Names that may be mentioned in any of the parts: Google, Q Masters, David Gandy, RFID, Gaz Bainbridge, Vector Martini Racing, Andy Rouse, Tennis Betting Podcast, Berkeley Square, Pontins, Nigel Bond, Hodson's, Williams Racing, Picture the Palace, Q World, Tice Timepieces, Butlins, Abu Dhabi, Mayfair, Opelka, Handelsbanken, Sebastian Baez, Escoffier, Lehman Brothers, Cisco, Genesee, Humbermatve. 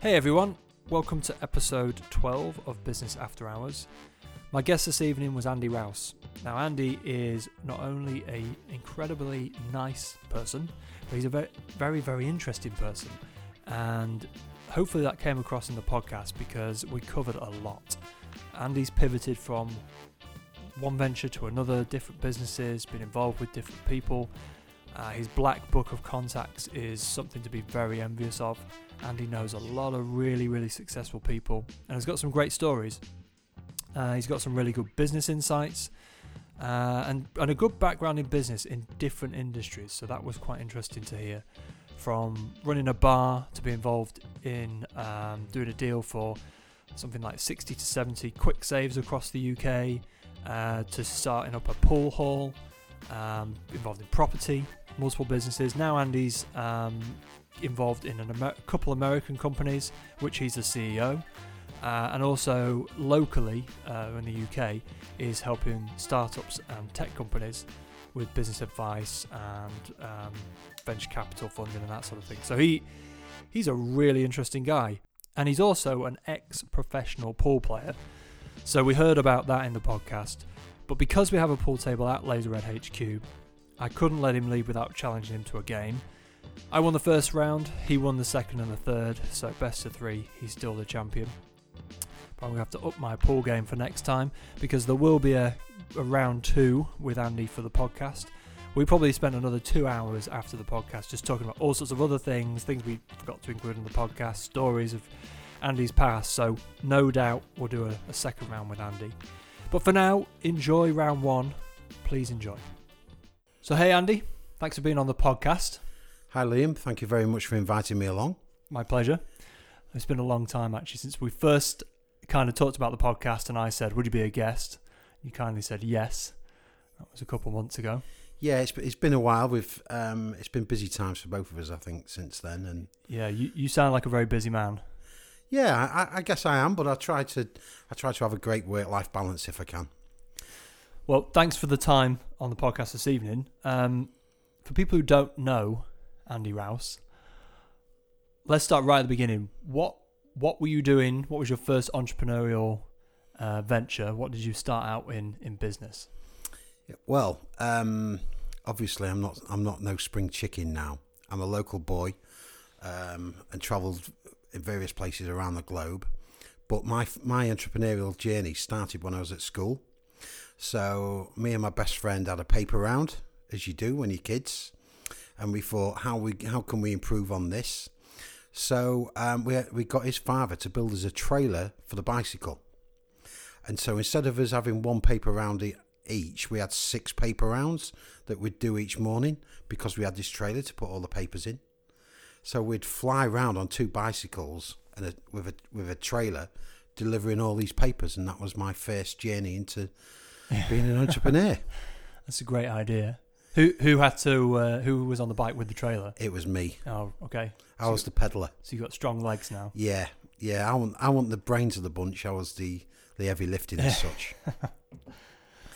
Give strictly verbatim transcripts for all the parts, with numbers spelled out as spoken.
Hey everyone, welcome to episode twelve of Business After Hours. My guest this evening was Andy Rouse. Now Andy is not only an incredibly nice person, but he's a very, very, very interesting person. And hopefully that came across in the podcast because we covered a lot. Andy's pivoted from one venture to another, different businesses, been involved with different people. Uh, his black book of contacts is something to be very envious of. Andy knows a lot of really, really successful people and has got some great stories. Uh, he's got some really good business insights uh, and, and a good background in business in different industries. So that was quite interesting to hear. From running a bar to be involved in um, doing a deal for something like sixty to seventy quick saves across the U K, uh, to starting up a pool hall, um, involved in property, multiple businesses. Now Andy's um, involved in a Amer- couple American companies, which he's the C E O, uh, and also locally uh, in the U K is helping startups and tech companies with business advice and um, venture capital funding and that sort of thing. So he he's a really interesting guy, and he's also an ex-professional pool player. So we heard about that in the podcast, but because we have a pool table at Laser Red H Q, I couldn't let him leave without challenging him to a game. I won the first round, he won the second and the third, so best of three, he's still the champion. Probably have to up my pool game for next time, because there will be a, a round two with Andy for the podcast. We probably spent another two hours after the podcast just talking about all sorts of other things, things we forgot to include in the podcast, stories of Andy's past, so no doubt we'll do a, a second round with Andy. But for now, enjoy round one. Please enjoy. So hey Andy, thanks for being on the podcast. Hi Liam, thank you very much for inviting me along. My pleasure. It's been a long time actually since we first kind of talked about the podcast, and I said, would you be a guest? You kindly said yes. That was a couple months ago. Yeah, it's it's been a while. We've um, it's been busy times for both of us, I think, since then. And yeah, you, you sound like a very busy man. Yeah, I, I guess I am, but I try to I try to have a great work-life balance if I can. Well, thanks for the time on the podcast this evening. Um, for people who don't know Andy Rouse, let's start right at the beginning. What what were you doing? What was your first entrepreneurial uh, venture? What did you start out in in business? Well, um, obviously, I'm not. I'm not no spring chicken now. I'm a local boy, um, and travelled in various places around the globe. But my my entrepreneurial journey started when I was at school. So me and my best friend had a paper round, as you do when you're kids, and we thought, how we how can we improve on this? So um, we we got his father to build us a trailer for the bicycle, and so instead of us having one paper round each, we had six paper rounds that we'd do each morning because we had this trailer to put all the papers in. So we'd fly round on two bicycles and a, with a with a trailer delivering all these papers, and that was my first journey into being an entrepreneur. That's a great idea. Who who had to uh, who was on the bike with the trailer? It was me. Oh, okay. I so was the peddler. So you got strong legs now. Yeah, yeah. I want I want the brains of the bunch. I was the the heavy lifting as such.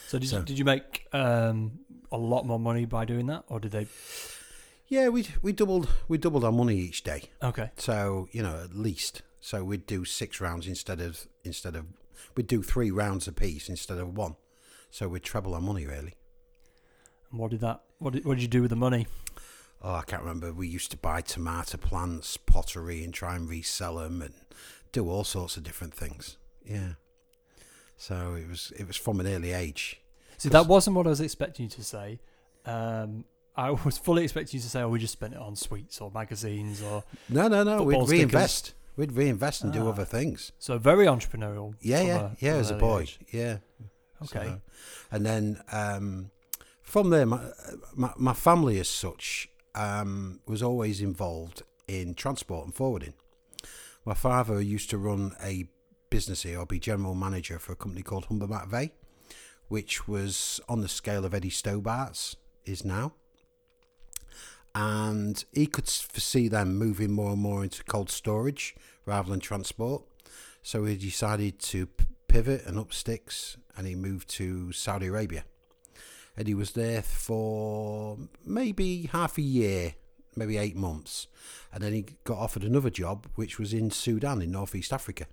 So did, so did you make um, a lot more money by doing that, or did they? Yeah, we we doubled we doubled our money each day. Okay. So you know, at least so we'd do six rounds instead of instead of we'd do three rounds a piece instead of one. So we'd treble our money really. And what did that? What did, what did you do with the money? Oh, I can't remember. We used to buy tomato plants, pottery, and try and resell them, and do all sorts of different things. Yeah. So it was it was from an early age. See, that wasn't what I was expecting you to say. Um, I was fully expecting you to say, oh, we just spent it on sweets or magazines or... No, no, no. We'd reinvest. Stickers. We'd reinvest and ah. do other things. So very entrepreneurial. Yeah, yeah. A, yeah, as a boy. Age. Yeah. Okay. So, and then um, from there, my, my, my family as such um, was always involved in transport and forwarding. My father used to run a business here or be general manager for a company called Humbermatve, which was on the scale of Eddie Stobart's is now. And he could foresee them moving more and more into cold storage rather than transport. So he decided to pivot and up sticks, and he moved to Saudi Arabia. And he was there for maybe half a year maybe eight months. And then he got offered another job, which was in Sudan, in Northeast Africa.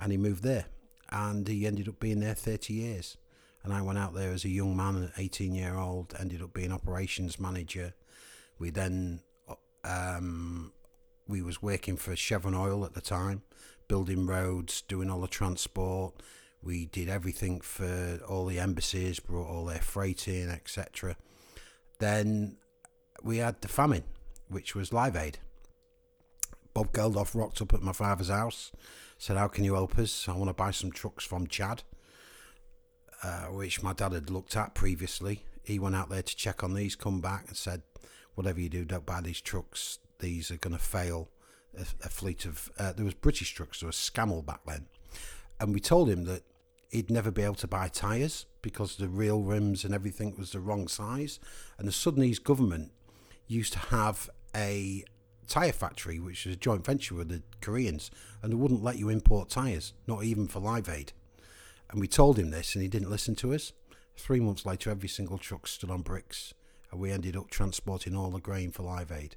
And he moved there. And he ended up being there thirty years. And I went out there as a young man, an eighteen-year-old, ended up being operations manager. We then, um, we was working for Chevron Oil at the time, building roads, doing all the transport. We did everything for all the embassies, brought all their freight in, et cetera. Then we had the famine, which was Live Aid. Bob Geldof rocked up at my father's house, said, "How can you help us? I want to buy some trucks from Chad," uh, which my dad had looked at previously. He went out there to check on these, come back and said, "Whatever you do, don't buy these trucks. These are going to fail." A, a fleet of, uh, there was British trucks, there was Scammel back then. And we told him that he'd never be able to buy tyres because the real rims and everything was the wrong size. And the Sudanese government used to have a tyre factory, which was a joint venture with the Koreans, and they wouldn't let you import tyres, not even for Live Aid. And we told him this and he didn't listen to us. Three months later, every single truck stood on bricks and we ended up transporting all the grain for Live Aid.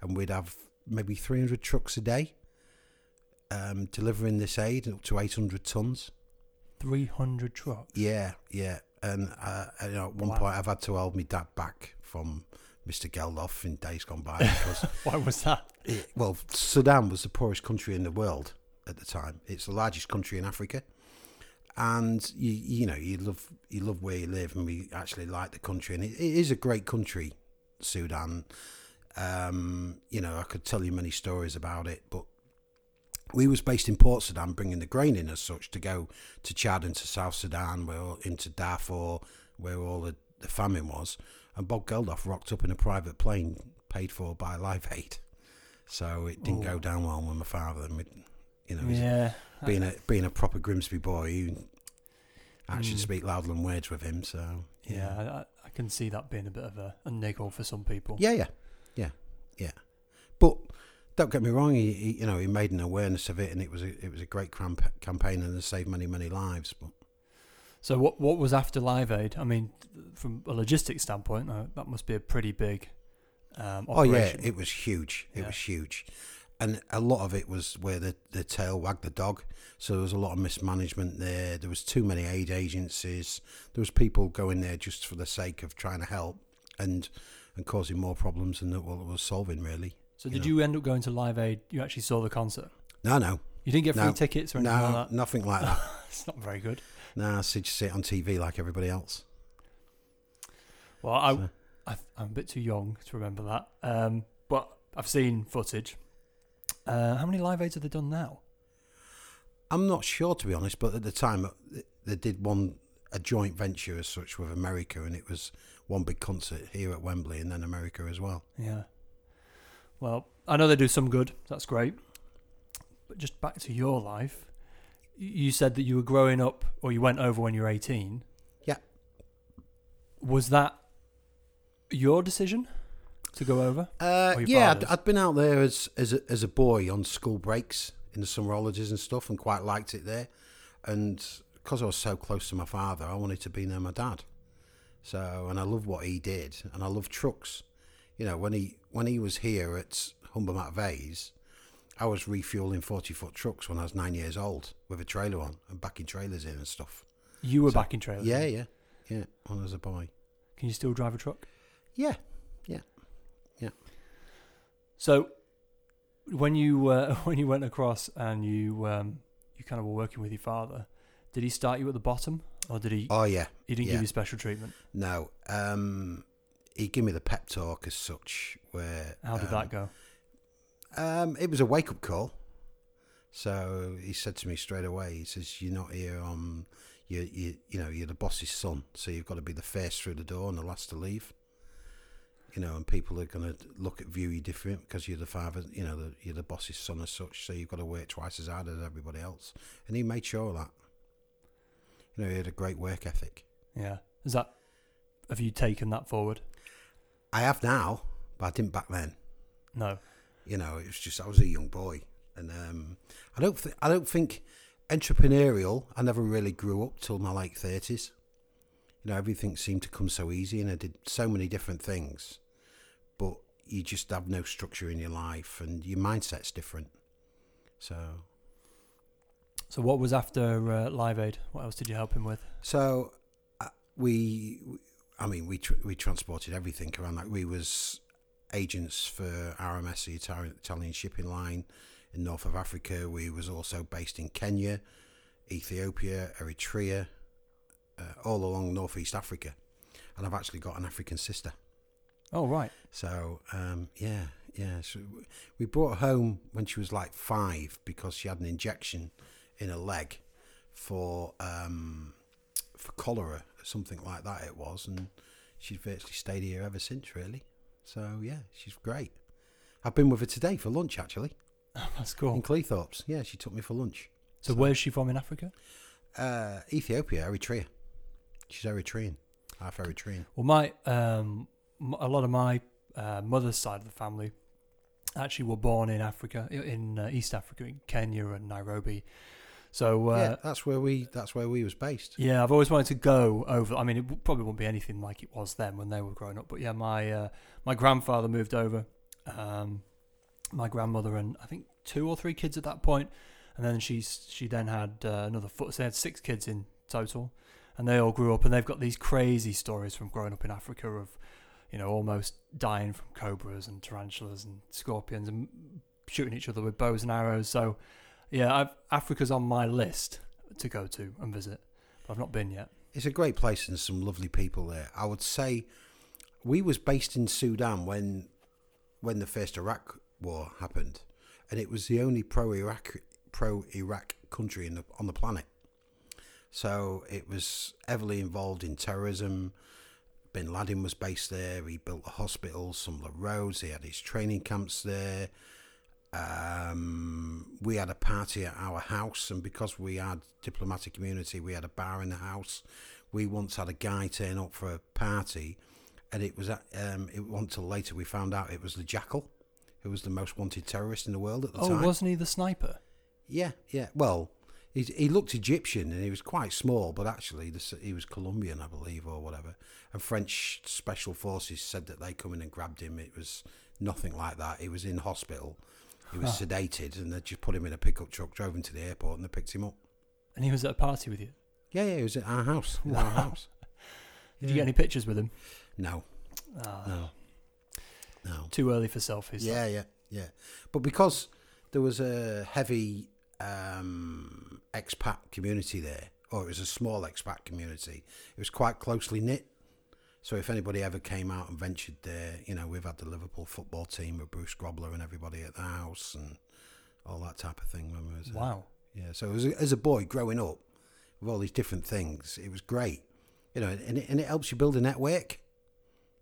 And we'd have maybe three hundred trucks a day um, delivering this aid, up to eight hundred tonnes. three hundred trucks? Yeah, yeah. And uh, you know, at one wow. point I've had to hold my dad back from Mister Geldof in days gone by. Because why was that? It, well, Sudan was the poorest country in the world at the time. It's the largest country in Africa. And, you you know, you love you love where you live, and we actually like the country. And it, it is a great country, Sudan. Um, you know, I could tell you many stories about it, but we was based in Port Sudan, bringing the grain in as such to go to Chad and to South Sudan, where all, into Darfur, where all the, the famine was. And Bob Geldof rocked up in a private plane paid for by Live Aid, so it didn't Ooh. go down well with my father. And we, you know, yeah, being a being a proper Grimsby boy, you actually mm. speak louder than words with him. So yeah, yeah I, I can see that being a bit of a, a niggle for some people. Yeah, yeah. Yeah, yeah, but don't get me wrong. He, he, you know, he made an awareness of it, and it was a it was a great cramp campaign, and it saved many many lives. But so, what what was after Live Aid? I mean, from a logistics standpoint, uh, that must be a pretty big um, operation. Oh yeah, it was huge. It yeah. was huge, and a lot of it was where the, the tail wagged the dog. So there was a lot of mismanagement there. There was too many aid agencies. There was people going there just for the sake of trying to help, and. and causing more problems than what it was solving, really. So did you, know. you end up going to Live Aid? You actually saw the concert? No, no. You didn't get free no. tickets or anything no, like that? No, nothing like that. It's not very good. No, I see, just see it on T V like everybody else. Well, I, so. I, I'm a bit too young to remember that. Um, but I've seen footage. Uh, how many Live Aids have they done now? I'm not sure, to be honest, but at the time, they did one, a joint venture as such with America, and it was one big concert here at Wembley and then America as well. Yeah. Well, I know they do some good. That's great. But just back to your life, you said that you were growing up, or you went over when you were eighteen. Yeah. Was that your decision to go over? Uh, yeah, I'd, I'd been out there as, as, a, as a boy on school breaks in the summer holidays and stuff, and quite liked it there. And because I was so close to my father, I wanted to be near my dad. So, and I love what he did, and I love trucks. You know, when he when he was here at Humbermatve, I was refueling forty foot trucks when I was nine years old with a trailer on and backing trailers in and stuff. You were so, backing trailers? Yeah, in? yeah, yeah. When I was a boy. Can you still drive a truck? Yeah, yeah, yeah. So, when you uh, when you went across and you um, you kind of were working with your father, did he start you at the bottom? Or did he? Oh, yeah. He didn't yeah. give you special treatment? No. Um, he gave me the pep talk as such. Where How did um, that go? Um, it was a wake-up call. So he said to me straight away, he says, "You're not here on, you, you, you know, you're the boss's son, so you've got to be the first through the door and the last to leave. You know, and people are going to look at view you different because you're the father, you know, the, you're the boss's son as such, so you've got to work twice as hard as everybody else." And he made sure of that. You know, he had a great work ethic. Yeah. Is that, have you taken that forward? I have now, but I didn't back then. No. You know, it was just, I was a young boy. And um, I don't think, I don't think entrepreneurial, I never really grew up till my late thirties. You know, everything seemed to come so easy, and I did so many different things. But you just have no structure in your life and your mindset's different. So so what was after uh, Live Aid? What else did you help him with? So uh, we, we, I mean, we tr- we transported everything around. Like, we was agents for R M S, the Italian, Italian shipping line in north of Africa. We was also based in Kenya, Ethiopia, Eritrea, uh, all along northeast Africa. And I've actually got an African sister. Oh, right. So, um, yeah, yeah. So we brought her home when she was like five because she had an injection in her leg for um, for cholera, something like that it was. And she's virtually stayed here ever since, really. So, yeah, she's great. I've been with her today for lunch, actually. Oh, that's cool. In Cleethorpes. Yeah, she took me for lunch. So, so where's she from in Africa? Uh, Ethiopia, Eritrea. She's Eritrean. Half Eritrean. Well, my um, a lot of my uh, mother's side of the family actually were born in Africa, in uh, East Africa, in Kenya and Nairobi. So uh, yeah, that's where we that's where we was based. Yeah, I've always wanted to go over. I mean, it probably won't be anything like it was then when they were growing up. But yeah, my uh, my grandfather moved over, um, my grandmother and I think two or three kids at that point, and then she she then had uh, another four. So they had six kids in total. And they all grew up, and they've got these crazy stories from growing up in Africa of, you know, almost dying from cobras and tarantulas and scorpions and shooting each other with bows and arrows. So, yeah, I've, Africa's on my list to go to and visit, but I've not been yet. It's a great place and some lovely people there. I would say we was based in Sudan when when the first Iraq war happened, and it was the only pro-Iraq pro-Iraq country in the, on the planet. So it was heavily involved in terrorism. Bin Laden was based there. He built the hospitals, some of the roads. He had his training camps there. Um, we had a party at our house, and because we had diplomatic immunity, we had a bar in the house. We once had a guy turn up for a party, and it was at, um, it wasn't until later we found out it was the Jackal, who was the most wanted terrorist in the world at the oh, time. Oh, wasn't he the sniper? Yeah, yeah. Well, He, he looked Egyptian and he was quite small, but actually this, he was Colombian, I believe, or whatever. And French special forces said that they come in and grabbed him. It was nothing like that. He was in hospital. He was huh. sedated, and they just put him in a pickup truck, drove him to the airport, and they picked him up. And he was at a party with you? Yeah, yeah, he was at our house. Wow. Our house. Did yeah. you get any pictures with him? No. Uh, no. No. Too early for selfies. Yeah, yeah, yeah. But because there was a heavy... Um, expat community there, or it was a small expat community. It was quite closely knit. So if anybody ever came out and ventured there, you know, we've had the Liverpool football team with Bruce Grobbelaar and everybody at the house and all that type of thing when we was there. Wow. Yeah. So as a, as a boy growing up with all these different things, it was great. You know, and it, and it helps you build a network,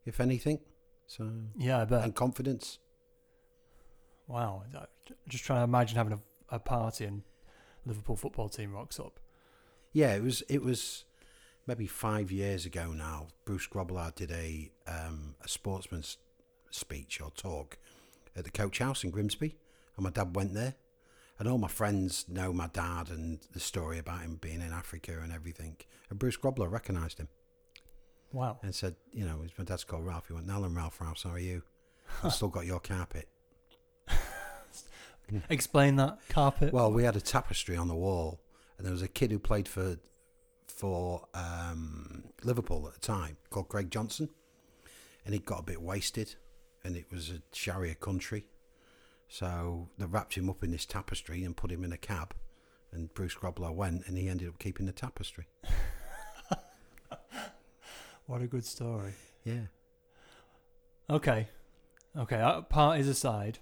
if anything. So yeah, I bet. And confidence. Wow. Just trying to imagine having a a party and Liverpool football team rocks up. Yeah, it was it was maybe five years ago now. Bruce Grobbelaar did a um, a sportsman's speech or talk at the Coach House in Grimsby, and my dad went there. And all my friends know my dad and the story about him being in Africa and everything. And Bruce Grobbelaar recognised him. Wow! And said, you know, my dad's called Ralph. He went, "Alan Ralph Rouse, how are you? I've still got your carpet." Explain that carpet. Well, we had a tapestry on the wall, and there was a kid who played for for um, Liverpool at the time called Craig Johnson, and he got a bit wasted, and it was a Sharia country, so they wrapped him up in this tapestry and put him in a cab, and Bruce Grobbelaar went, and he ended up keeping the tapestry. What a good story. Yeah. Okay. Okay. Parties aside.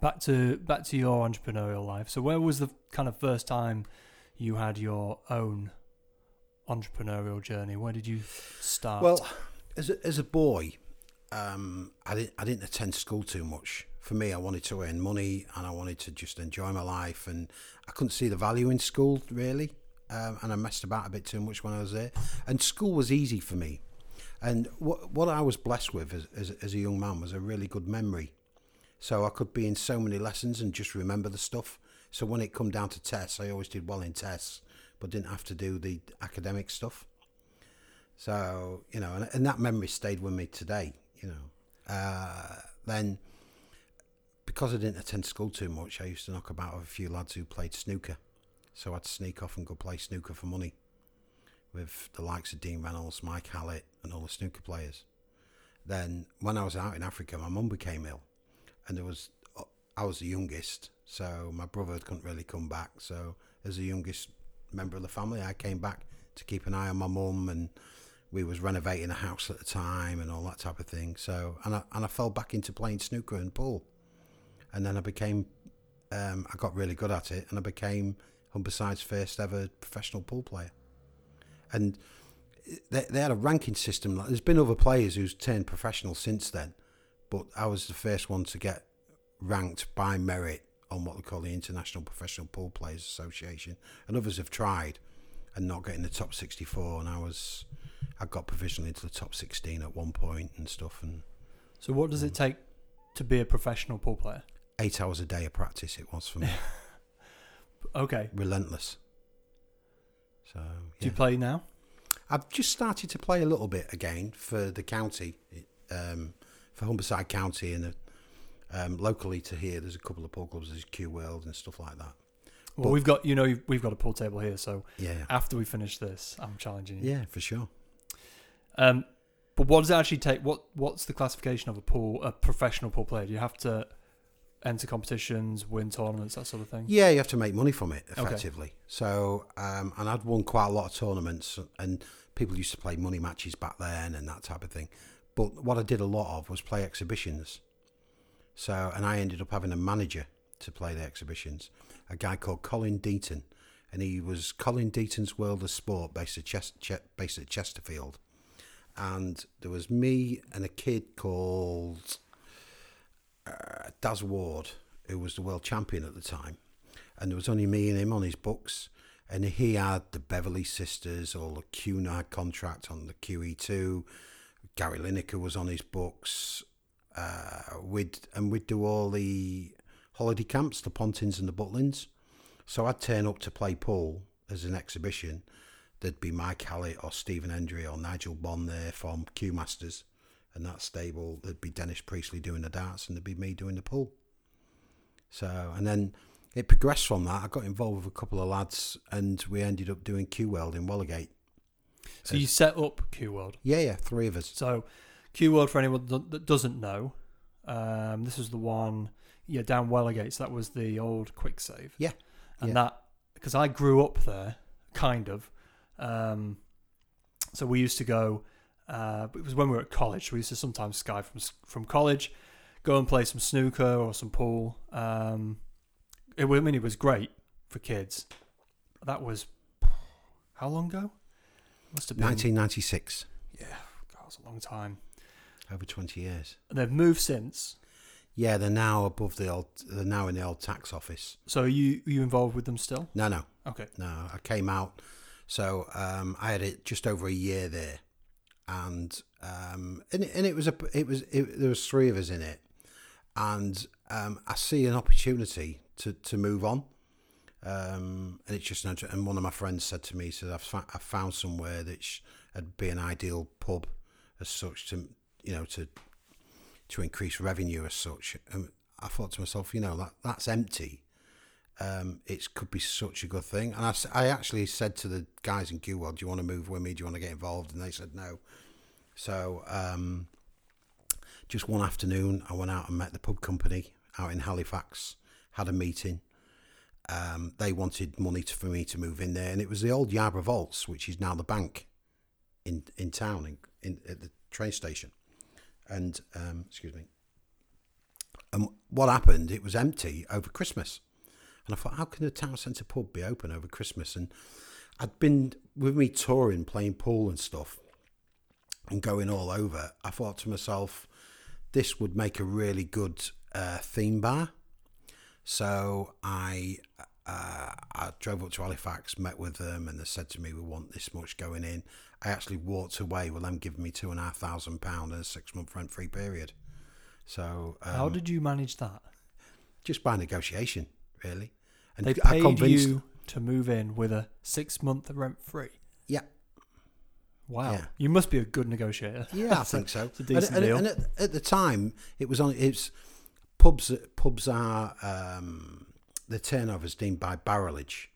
Back to back to your entrepreneurial life. So where was the kind of first time you had your own entrepreneurial journey? Where did you start? Well, as a, as a boy, um, I didn't I didn't attend school too much. For me, I wanted to earn money and I wanted to just enjoy my life, and I couldn't see the value in school really, um, and I messed about a bit too much when I was there. And school was easy for me. And what what I was blessed with as as, as a young man was a really good memory. So I could be in so many lessons and just remember the stuff. So when it come down to tests, I always did well in tests, but didn't have to do the academic stuff. So, you know, and, and that memory stayed with me today, you know. Uh, then, because I didn't attend school too much, I used to knock about with a few lads who played snooker. So I'd sneak off and go play snooker for money with the likes of Dean Reynolds, Mike Hallett, and all the snooker players. Then when I was out in Africa, my mum became ill, and there was I was the youngest, so my brother couldn't really come back. So as the youngest member of the family, I came back to keep an eye on my mum, and we was renovating a house at the time and all that type of thing. So and I and I fell back into playing snooker and pool, and then I became um, I got really good at it, and I became Humberside's first ever professional pool player. And they they had a ranking system. There's been other players who's turned professional since then, but I was the first one to get ranked by merit on what they call the International Professional Pool Players Association. And others have tried and not getting the top sixty-four. And I was, I got provisionally into the top sixteen at one point and stuff. And so, what does um, it take to be a professional pool player? Eight hours a day of practice it was for me. Okay. Relentless. So, yeah. Do you play now? I've just started to play a little bit again for the county, um, for Humberside County, and um, locally to here. There's a couple of pool clubs, there's Q World and stuff like that. Well, but, we've got, you know, we've got a pool table here, so yeah. After we finish this, I'm challenging you. Yeah, for sure. Um, but what does it actually take? What What's the classification of a pool, a professional pool player? Do you have to enter competitions, win tournaments, that sort of thing? Yeah, you have to make money from it, effectively. Okay. So, um, and I'd won quite a lot of tournaments, and people used to play money matches back then and that type of thing. But what I did a lot of was play exhibitions. So, and I ended up having a manager to play the exhibitions, a guy called Colin Deaton, and he was Colin Deaton's World of Sport, based at, Ches- Ch- based at Chesterfield. And there was me and a kid called... Uh, Daz Ward, who was the world champion at the time, and there was only me and him on his books, and he had the Beverly Sisters, all the Q nine contract on the Q E two. Gary Lineker was on his books. Uh, we'd and we'd do all the holiday camps, the Pontins and the Butlins. So I'd turn up to play pool as an exhibition. There'd be Mike Hallett or Stephen Hendry or Nigel Bond there from Q Masters. And that stable, there'd be Dennis Priestley doing the darts, and there'd be me doing the pool. So, and then it progressed from that. I got involved with a couple of lads, and we ended up doing Q World in Wellagate. So, as, you set up Q World? Yeah, yeah, three of us. So, Q World, for anyone that doesn't know, um, this is the one, yeah, down Wellagate. So, that was the old Quick Save. Yeah. And yeah. that, because I grew up there, kind of. Um, so, we used to go. Uh, but it was when we were at college. We used to sometimes Sky from from college, go and play some snooker or some pool. Um, it, I mean, it was great for kids. That was how long ago? It must have been nineteen ninety-six. Yeah, God, that's a long time. Over twenty years. And they've moved since. Yeah, they're now above the old. They're now in the old tax office. So are you are you involved with them still? No, no. Okay. No, I came out. So um, I had it just over a year there. And um, and and it was a it was it, there was three of us in it, and um, I see an opportunity to, to move on, um, and it's just an, and one of my friends said to me, he said, I've fa- I found somewhere that sh- would be an ideal pub, as such, to you know to to increase revenue as such. And I thought to myself, you know that that's empty, um, it could be such a good thing. And I, I actually said to the guys in Q World, do you want to move with me? Do you want to get involved? And they said no. So um, just one afternoon, I went out and met the pub company out in Halifax, had a meeting. Um, they wanted money to, for me to move in there. And it was the old Yarborough Vaults, which is now the bank in, in town, in, in at the train station. And, um, excuse me. And what happened, it was empty over Christmas. And I thought, how can the town centre pub be open over Christmas? And I'd been, with me touring, playing pool and stuff, and going all over, I thought to myself, this would make a really good uh, theme bar. So I uh, I drove up to Halifax, met with them, and they said to me, we want this much going in. I actually walked away with them giving me two and a half thousand pounds and a six-month rent-free period. So um, how did you manage that? Just by negotiation, really. And they paid I convinced you to move in with a six-month rent-free. Yeah. Wow, yeah. You must be a good negotiator. Yeah, I think so. It's a decent and, deal. And, and at, at the time, it was on. It's pubs. Pubs are um, the turnover is deemed by barrelage.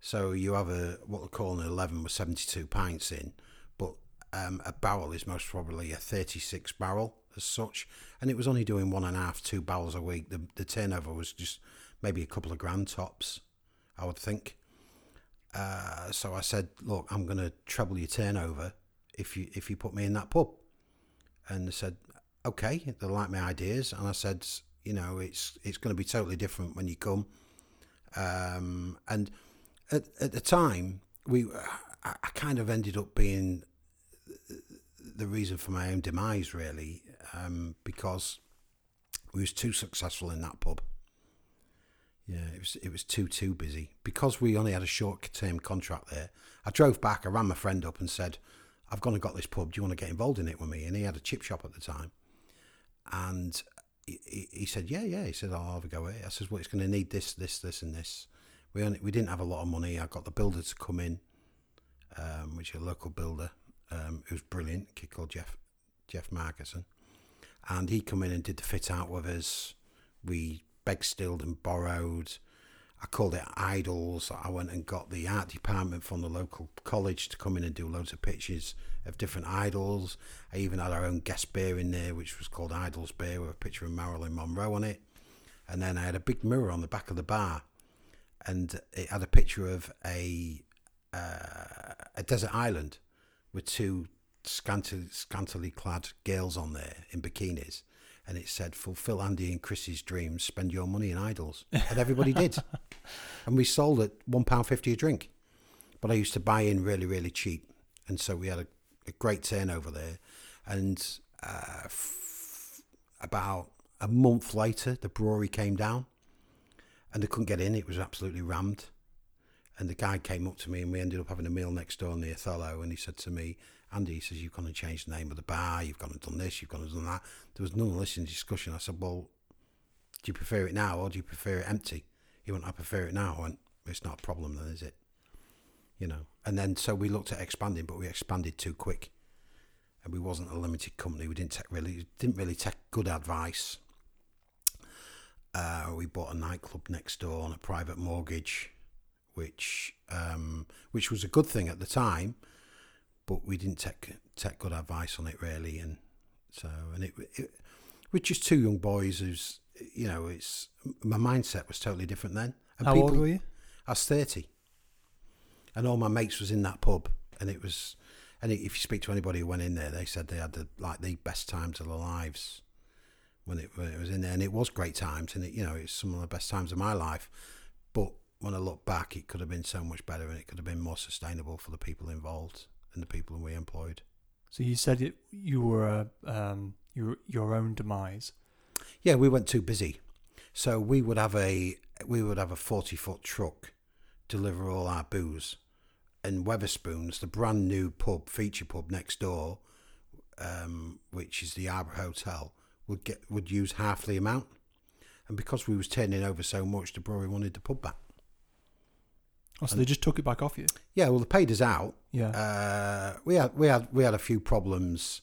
So you have a what they call an eleven with seventy-two pints in, but um, a barrel is most probably a thirty-six barrel as such. And it was only doing one and a half, two barrels a week. The the turnover was just maybe a couple of grand tops, I would think. Uh, so I said, look, I'm going to treble your turnover if you if you put me in that pub. And they said, okay, they like my ideas. And I said, you know, it's it's going to be totally different when you come. Um, and at, at the time, we I, I kind of ended up being the reason for my own demise, really, um, because we was too successful in that pub. Yeah, it was it was too, too busy. Because we only had a short-term contract there, I drove back, I ran my friend up and said, I've gone and got this pub, do you want to get involved in it with me? And he had a chip shop at the time. And he, he said, yeah, yeah. He said, I'll have a go at it. I said, well, it's going to need this, this, this, and this. We only, we didn't have a lot of money. I got the builder to come in, um, which is a local builder, um, who's brilliant, a kid called Jeff, Jeff Markerson. And he come in and did the fit-out with us. We... beg-stealed and borrowed. I called it Idols. I went and got the art department from the local college to come in and do loads of pictures of different idols. I even had our own guest beer in there, which was called Idols Beer, with a picture of Marilyn Monroe on it. And then I had a big mirror on the back of the bar, and it had a picture of a uh, a desert island with two scantily, scantily clad girls on there in bikinis. And it said, fulfill Andy and Chris's dreams, spend your money in Idols. And everybody did. And we sold at one pound fifty a drink. But I used to buy in really, really cheap. And so we had a, a great turnover there. And uh, f- about a month later, the brewery came down. And they couldn't get in. It was absolutely rammed. And the guy came up to me and we ended up having a meal next door in the Othello. And he said to me, Andy, he says, you've gone and changed the name of the bar, you've gone and done this, you've gone and done that. There was none of this in discussion. I said, well, do you prefer it now or do you prefer it empty? He went, I prefer it now. I went, it's not a problem then, is it? You know, and then so we looked at expanding, but we expanded too quick. And we wasn't a limited company. We didn't take really, didn't really take good advice. Uh, we bought a nightclub next door on a private mortgage, which um, which was a good thing at the time. But we didn't take take good advice on it really, and so and it, it we're just two young boys who's you know it's my mindset was totally different then. And how people, old were you? I was thirty, and all my mates was in that pub, and it was and if you speak to anybody who went in there, they said they had the like the best times of their lives when it, when it was in there, and it was great times, and it you know it's some of the best times of my life. But when I look back, it could have been so much better, and it could have been more sustainable for the people involved. And the people we employed. So you said it, you were a, um, you were your own demise. Yeah, we went too busy. So we would have a we would have a forty foot truck deliver all our booze, and Weatherspoons, the brand new pub feature pub next door, um, which is the Arbor Hotel, would get would use half the amount, and because we was turning over so much, the brewery wanted the pub back. Oh, so and, they just took it back off you? Yeah, well, they paid us out. Yeah, uh, we had we had we had a few problems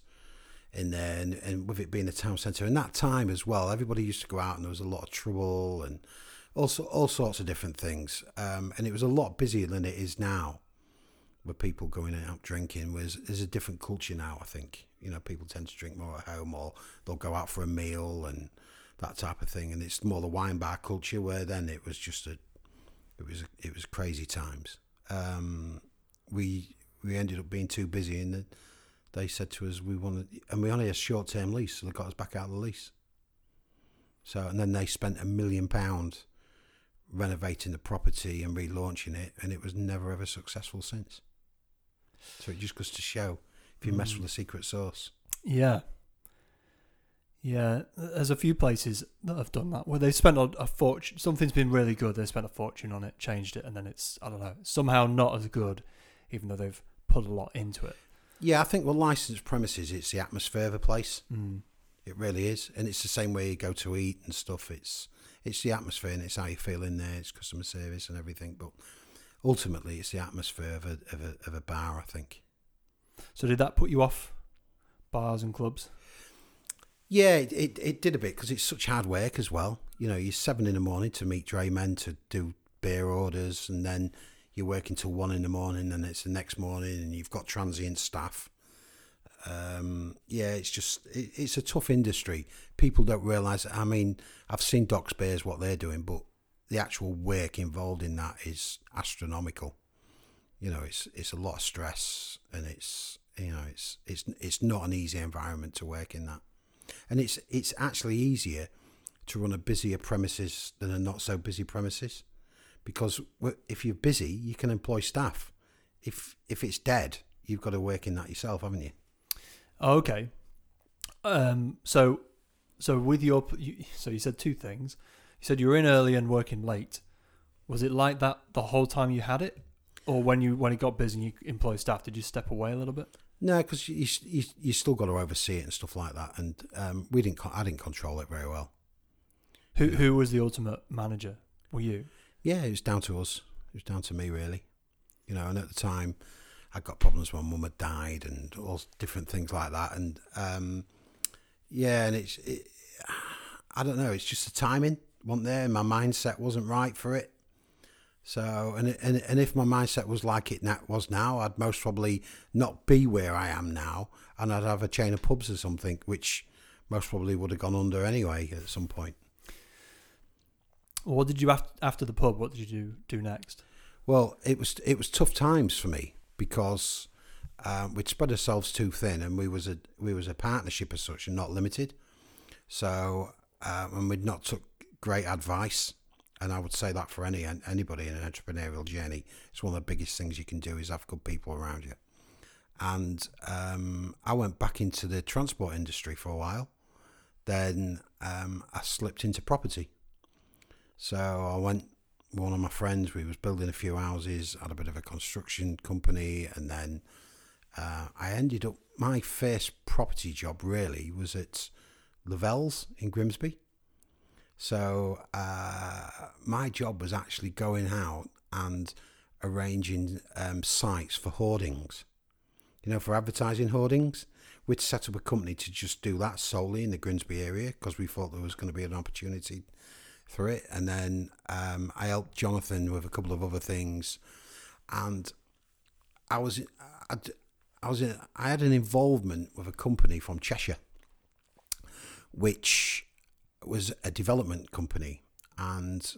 in there, and, and with it being the town centre, and that time as well, everybody used to go out, and there was a lot of trouble, and also all sorts of different things. Um, and it was a lot busier than it is now, with people going out drinking. Was there's a different culture now? I think you know people tend to drink more at home, or they'll go out for a meal and that type of thing. And it's more the wine bar culture, where then it was just a It was it was crazy times. Um, we we ended up being too busy, and they said to us, "We wanted," and we only had a short term lease, so they got us back out of the lease. So and then they spent a million pounds renovating the property and relaunching it, and it was never ever successful since. So it just goes to show if you mm. mess with the secret sauce. Yeah, yeah. There's a few places that have done that where they spent a, a fortune. Something's been really good. They spent a fortune on it, changed it, and then it's I don't know somehow not as good, even though they've put a lot into it. Yeah, I think with licensed premises, it's the atmosphere of a place. Mm. It really is, and it's the same way you go to eat and stuff. It's it's the atmosphere, and it's how you feel in there. It's customer service and everything, but ultimately, it's the atmosphere of a of a, of a bar, I think. So did that put you off bars and clubs? Yeah, it it, it did a bit, because it's such hard work as well. You know, you're seven in the morning to meet dray men to do beer orders, and then you're working till one in the morning, and it's the next morning, and you've got transient staff. Um, yeah, it's just, it, it's a tough industry. People don't realise, I mean, I've seen Doc's Beers, what they're doing, but the actual work involved in that is astronomical. You know, it's it's a lot of stress, and it's, you know, it's it's it's not an easy environment to work in that. And it's it's actually easier to run a busier premises than a not so busy premises, because if you're busy, you can employ staff. If if it's dead, you've got to work in that yourself, haven't you? Okay. Um. So, so with your, so you said two things. You said you were in early and working late. Was it like that the whole time you had it? Or when you when it got busy and you employed staff, did you step away a little bit? No, because you, you you still got to oversee it and stuff like that. And um, we didn't, I didn't control it very well. Who you know. Who was the ultimate manager? Were you? Yeah, it was down to us. It was down to me, really. You know, and at the time, I got problems when Mum had died and all different things like that. And um, yeah, and it's it, I don't know. It's just the timing wasn't there. My mindset wasn't right for it. So, and and and if my mindset was like it was now, I'd most probably not be where I am now, and I'd have a chain of pubs or something, which most probably would have gone under anyway at some point. What did you have after the pub? What did you do do next? Well, it was it was tough times for me, because um, we'd spread ourselves too thin, and we was a we was a partnership as such, and not limited. So, um, and we'd not took great advice. And I would say that for any anybody in an entrepreneurial journey, it's one of the biggest things you can do is have good people around you. And um, I went back into the transport industry for a while. Then um, I slipped into property. So I went, one of my friends, we was building a few houses, had a bit of a construction company. And then uh, I ended up, my first property job really was at Lavelle's in Grimsby. So uh, my job was actually going out and arranging um, sites for hoardings, you know, for advertising hoardings. We'd set up a company to just do that solely in the Grimsby area, because we thought there was going to be an opportunity for it. And then um, I helped Jonathan with a couple of other things, and I was I'd, I was in, I had an involvement with a company from Cheshire, which was a development company, and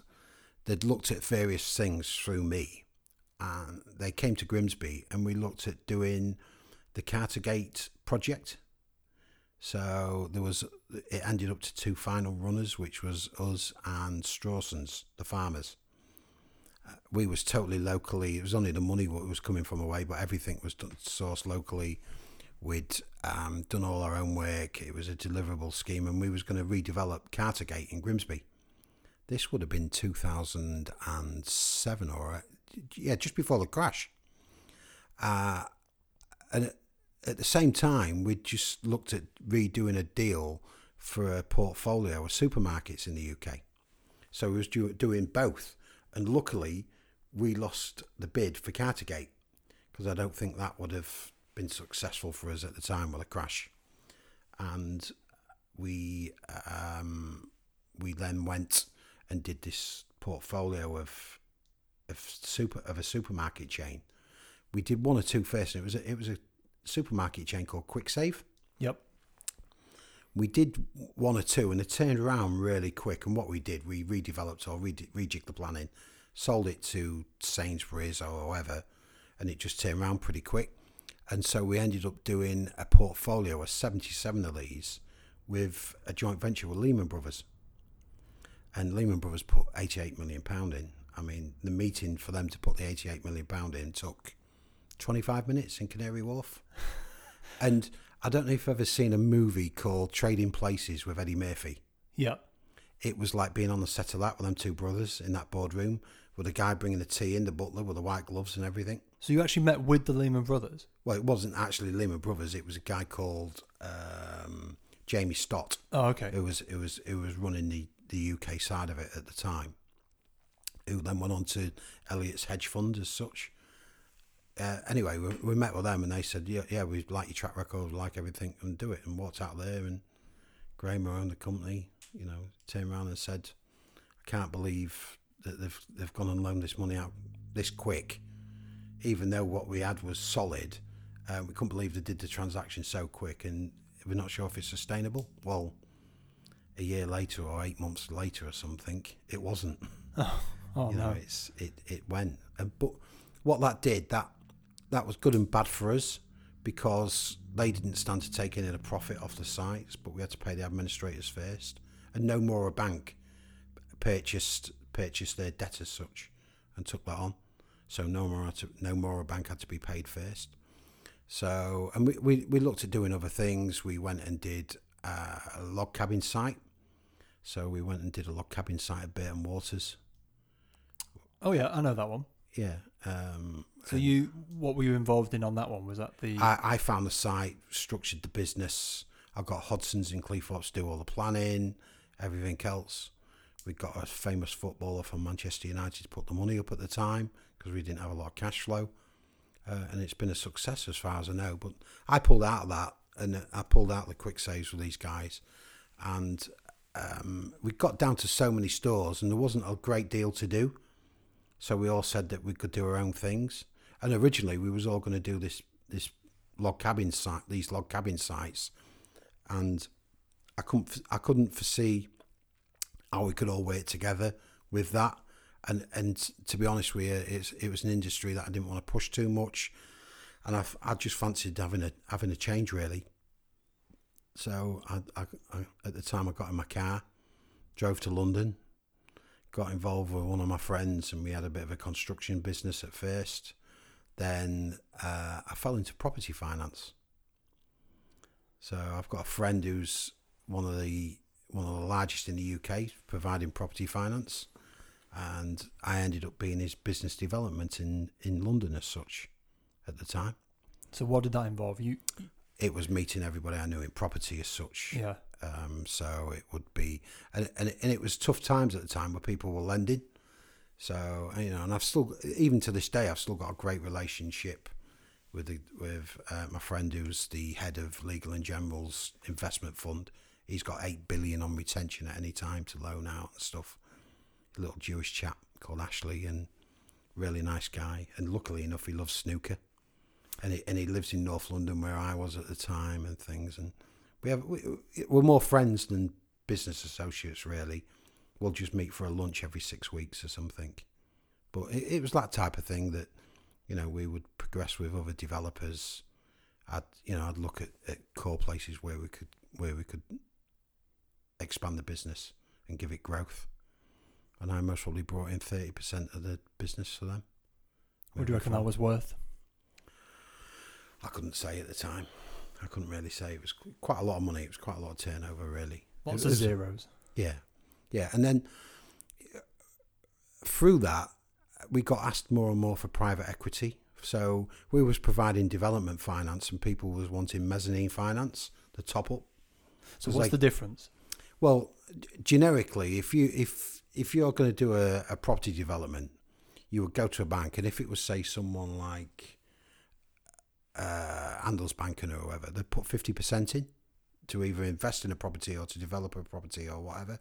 they'd looked at various things through me, and they came to Grimsby, and we looked at doing the Cartergate project. So there was, it ended up to two final runners, which was us and Strawson's, the farmers. Uh, we was totally locally, it was only the money what was coming from away, but everything was done, sourced locally. We'd um, done all our own work. It was a deliverable scheme, and we was going to redevelop Cartergate in Grimsby. This would have been two thousand seven or yeah, just before the crash. Uh, and at the same time, we'd just looked at redoing a deal for a portfolio of supermarkets in the U K. So we was do- doing both, and luckily we lost the bid for Cartergate, because I don't think that would have been successful for us at the time with a crash. And we um, we then went and did this portfolio of of super of a supermarket chain. We did one or two first, and it was a, it was a supermarket chain called Quick Save. Yep. We did one or two, and it turned around really quick. And what we did, we redeveloped or re- rejigged the planning, sold it to Sainsbury's or whoever, and it just turned around pretty quick. And so we ended up doing a portfolio of seventy-seven of these with a joint venture with Lehman Brothers. And Lehman Brothers put eighty-eight million pounds in. I mean, the meeting for them to put the eighty-eight million pounds in took twenty-five minutes in Canary Wharf. And I don't know if you've ever seen a movie called Trading Places with Eddie Murphy. Yeah. It was like being on the set of that with them two brothers in that boardroom, with a guy bringing the tea in, the butler with the white gloves and everything. So you actually met with the Lehman Brothers? Well, it wasn't actually Lehman Brothers. It was a guy called um, Jamie Stott. Oh, okay. Who was who was who was running the, the U K side of it at the time. Who then went on to Elliot's hedge fund as such. uh, anyway, we, we met with them and they said, yeah, yeah, we like your track record, like everything, and do it. And walked out there, and Graham around the company, you know, turned around and said, I can't believe that they've they've gone and loaned this money out this quick, even though what we had was solid. Uh, we couldn't believe they did the transaction so quick, and we're not sure if it's sustainable. Well, a year later or eight months later or something, it wasn't. Oh, oh you know, no. it's it it went. And but what that did, that that was good and bad for us, because they didn't stand to take any of the profit off the sites, but we had to pay the administrators first, and no more a bank purchased purchased their debt as such, and took that on. So no more had to, no more a bank had to be paid first. So, and we, we, we looked at doing other things. We went and did uh, a log cabin site. So we went and did a log cabin site at Burton Waters. Oh yeah, I know that one. Yeah. Um, so you, what were you involved in on that one? Was that the... I, I found the site, structured the business. I've got Hodson's and Cleethorpes do all the planning, everything else. We got a famous footballer from Manchester United to put the money up at the time, because we didn't have a lot of cash flow. Uh, and it's been a success as far as I know. But I pulled out of that, and I pulled out the quick saves with these guys. And um, we got down to so many stores, and there wasn't a great deal to do. So we all said that we could do our own things. And originally we was all going to do this this log cabin site, these log cabin sites. And I couldn't I couldn't foresee how we could all work together with that. And and to be honest with you, it's, it was an industry that I didn't want to push too much, and I, I just fancied having a having a change, really. So I, I, I at the time I got in my car, drove to London, got involved with one of my friends, and we had a bit of a construction business at first. Then uh, I fell into property finance. So I've got a friend who's one of the one of the largest in the U K providing property finance. And I ended up being his business development in, in London as such at the time. So what did that involve? You? It was meeting everybody I knew in property as such. Yeah. Um, so it would be, and, and, it, and it was tough times at the time where people were lending. So, you know, and I've still, even to this day, I've still got a great relationship with the, with uh, my friend who's the head of Legal and General's investment fund. He's got eight billion on retention at any time to loan out and stuff. Little Jewish chap called Ashley, and really nice guy, and luckily enough he loves snooker, and he, and he lives in North London where I was at the time and things, and we have we, we're more friends than business associates, really. We'll just meet for a lunch every six weeks or something, but it, it was that type of thing that, you know, we would progress with other developers. I'd, you know, I'd look at, at core places where we could where we could expand the business and give it growth. And I most probably brought in thirty percent of the business for them. What do you reckon that was worth? I couldn't say at the time. I couldn't really say. It was quite a lot of money. It was quite a lot of turnover, really. Lots of zeros. Yeah. Yeah. And then through that, we got asked more and more for private equity. So we was providing development finance, and people was wanting mezzanine finance, the top up. So what's the difference? Well, generically, if you if if you're going to do a, a property development, you would go to a bank, and if it was, say, someone like uh, Handelsbanken or whoever, they'd put fifty percent in to either invest in a property or to develop a property or whatever.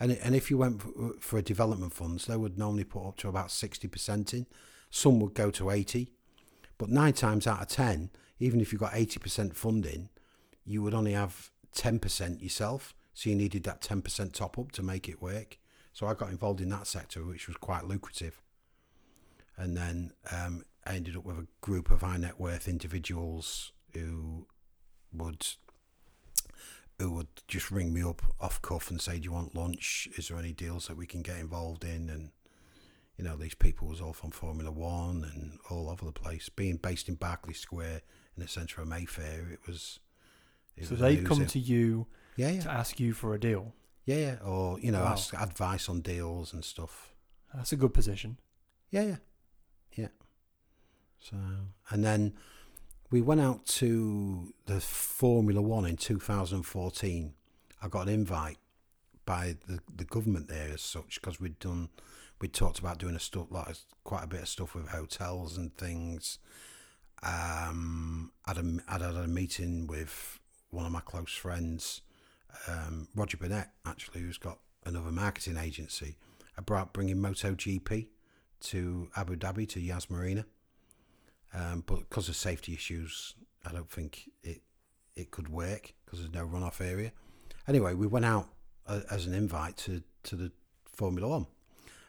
And and if you went for a development funds, they would normally put up to about sixty percent in. Some would go to eighty, but nine times out of ten, even if you got eighty percent funding, you would only have ten percent yourself. So you needed that ten percent top up to make it work. So I got involved in that sector, which was quite lucrative. And then um, I ended up with a group of high net worth individuals who would who would just ring me up off cuff and say, do you want lunch? Is there any deals that we can get involved in? And, you know, these people was all from Formula One and all over the place. Being based in Berkeley Square in the centre of Mayfair, it was... It so they come to you... Yeah, yeah. To ask you for a deal. Yeah, yeah. Or, you know, wow. ask advice on deals and stuff. That's a good position. Yeah, yeah. Yeah. So, and then we went out to the Formula One in two thousand fourteen. I got an invite by the, the government there as such, because we'd done, we talked about doing a stuff like quite a bit of stuff with hotels and things. Um, I'd a, I'd had a meeting with one of my close friends, um, Roger Burnett, actually, who's got another marketing agency, about bringing MotoGP to Abu Dhabi, to Yas Marina. Um, but because of safety issues, I don't think it it could work because there's no runoff area. Anyway, we went out uh, as an invite to, to the Formula One.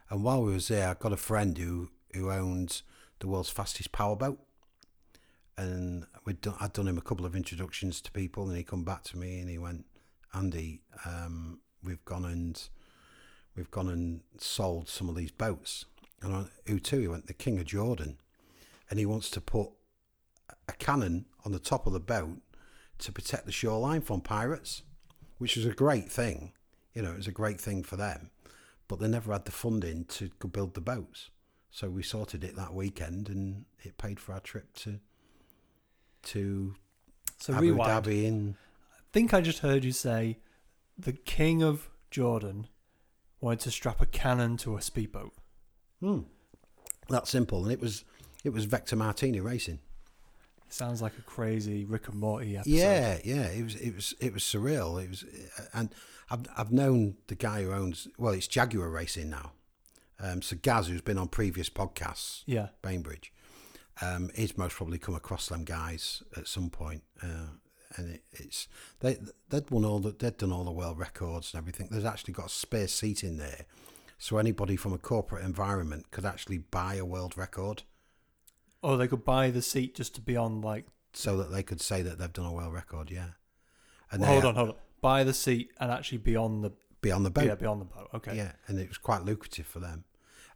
And while we was there, I got a friend who, who owns the world's fastest powerboat. And we'd done, I'd done him a couple of introductions to people, and he come back to me and he went, Andy, um, we've gone and we've gone and sold some of these boats. And I, who too? He went, the King of Jordan. And he wants to put a cannon on the top of the boat to protect the shoreline from pirates, which was a great thing. You know, it was a great thing for them, but they never had the funding to go build the boats. So we sorted it that weekend, and it paid for our trip to to so Abu rewind. Dhabi. In I think I just heard you say the King of Jordan wanted to strap a cannon to a speedboat. Hmm. That simple, and it was it was Vector Martini Racing. Sounds like a crazy Rick and Morty episode. Yeah, yeah, it was, it was, it was surreal. It was, and I've, I've known the guy who owns. Well, it's Jaguar Racing now. Um, so Gaz, who's been on previous podcasts, yeah, Bainbridge, um, he's most probably come across them guys at some point. Uh, and it, it's they, they'd won all the, they'd done all the world records and everything. They've actually got a spare seat in there, so anybody from a corporate environment could actually buy a world record. Oh, they could buy the seat just to be on, like... So that they could say that they've done a world record, yeah. And well, hold on, hold on. Buy the seat and actually be on the... Be on the boat. Yeah, be on the boat, okay. Yeah, and it was quite lucrative for them.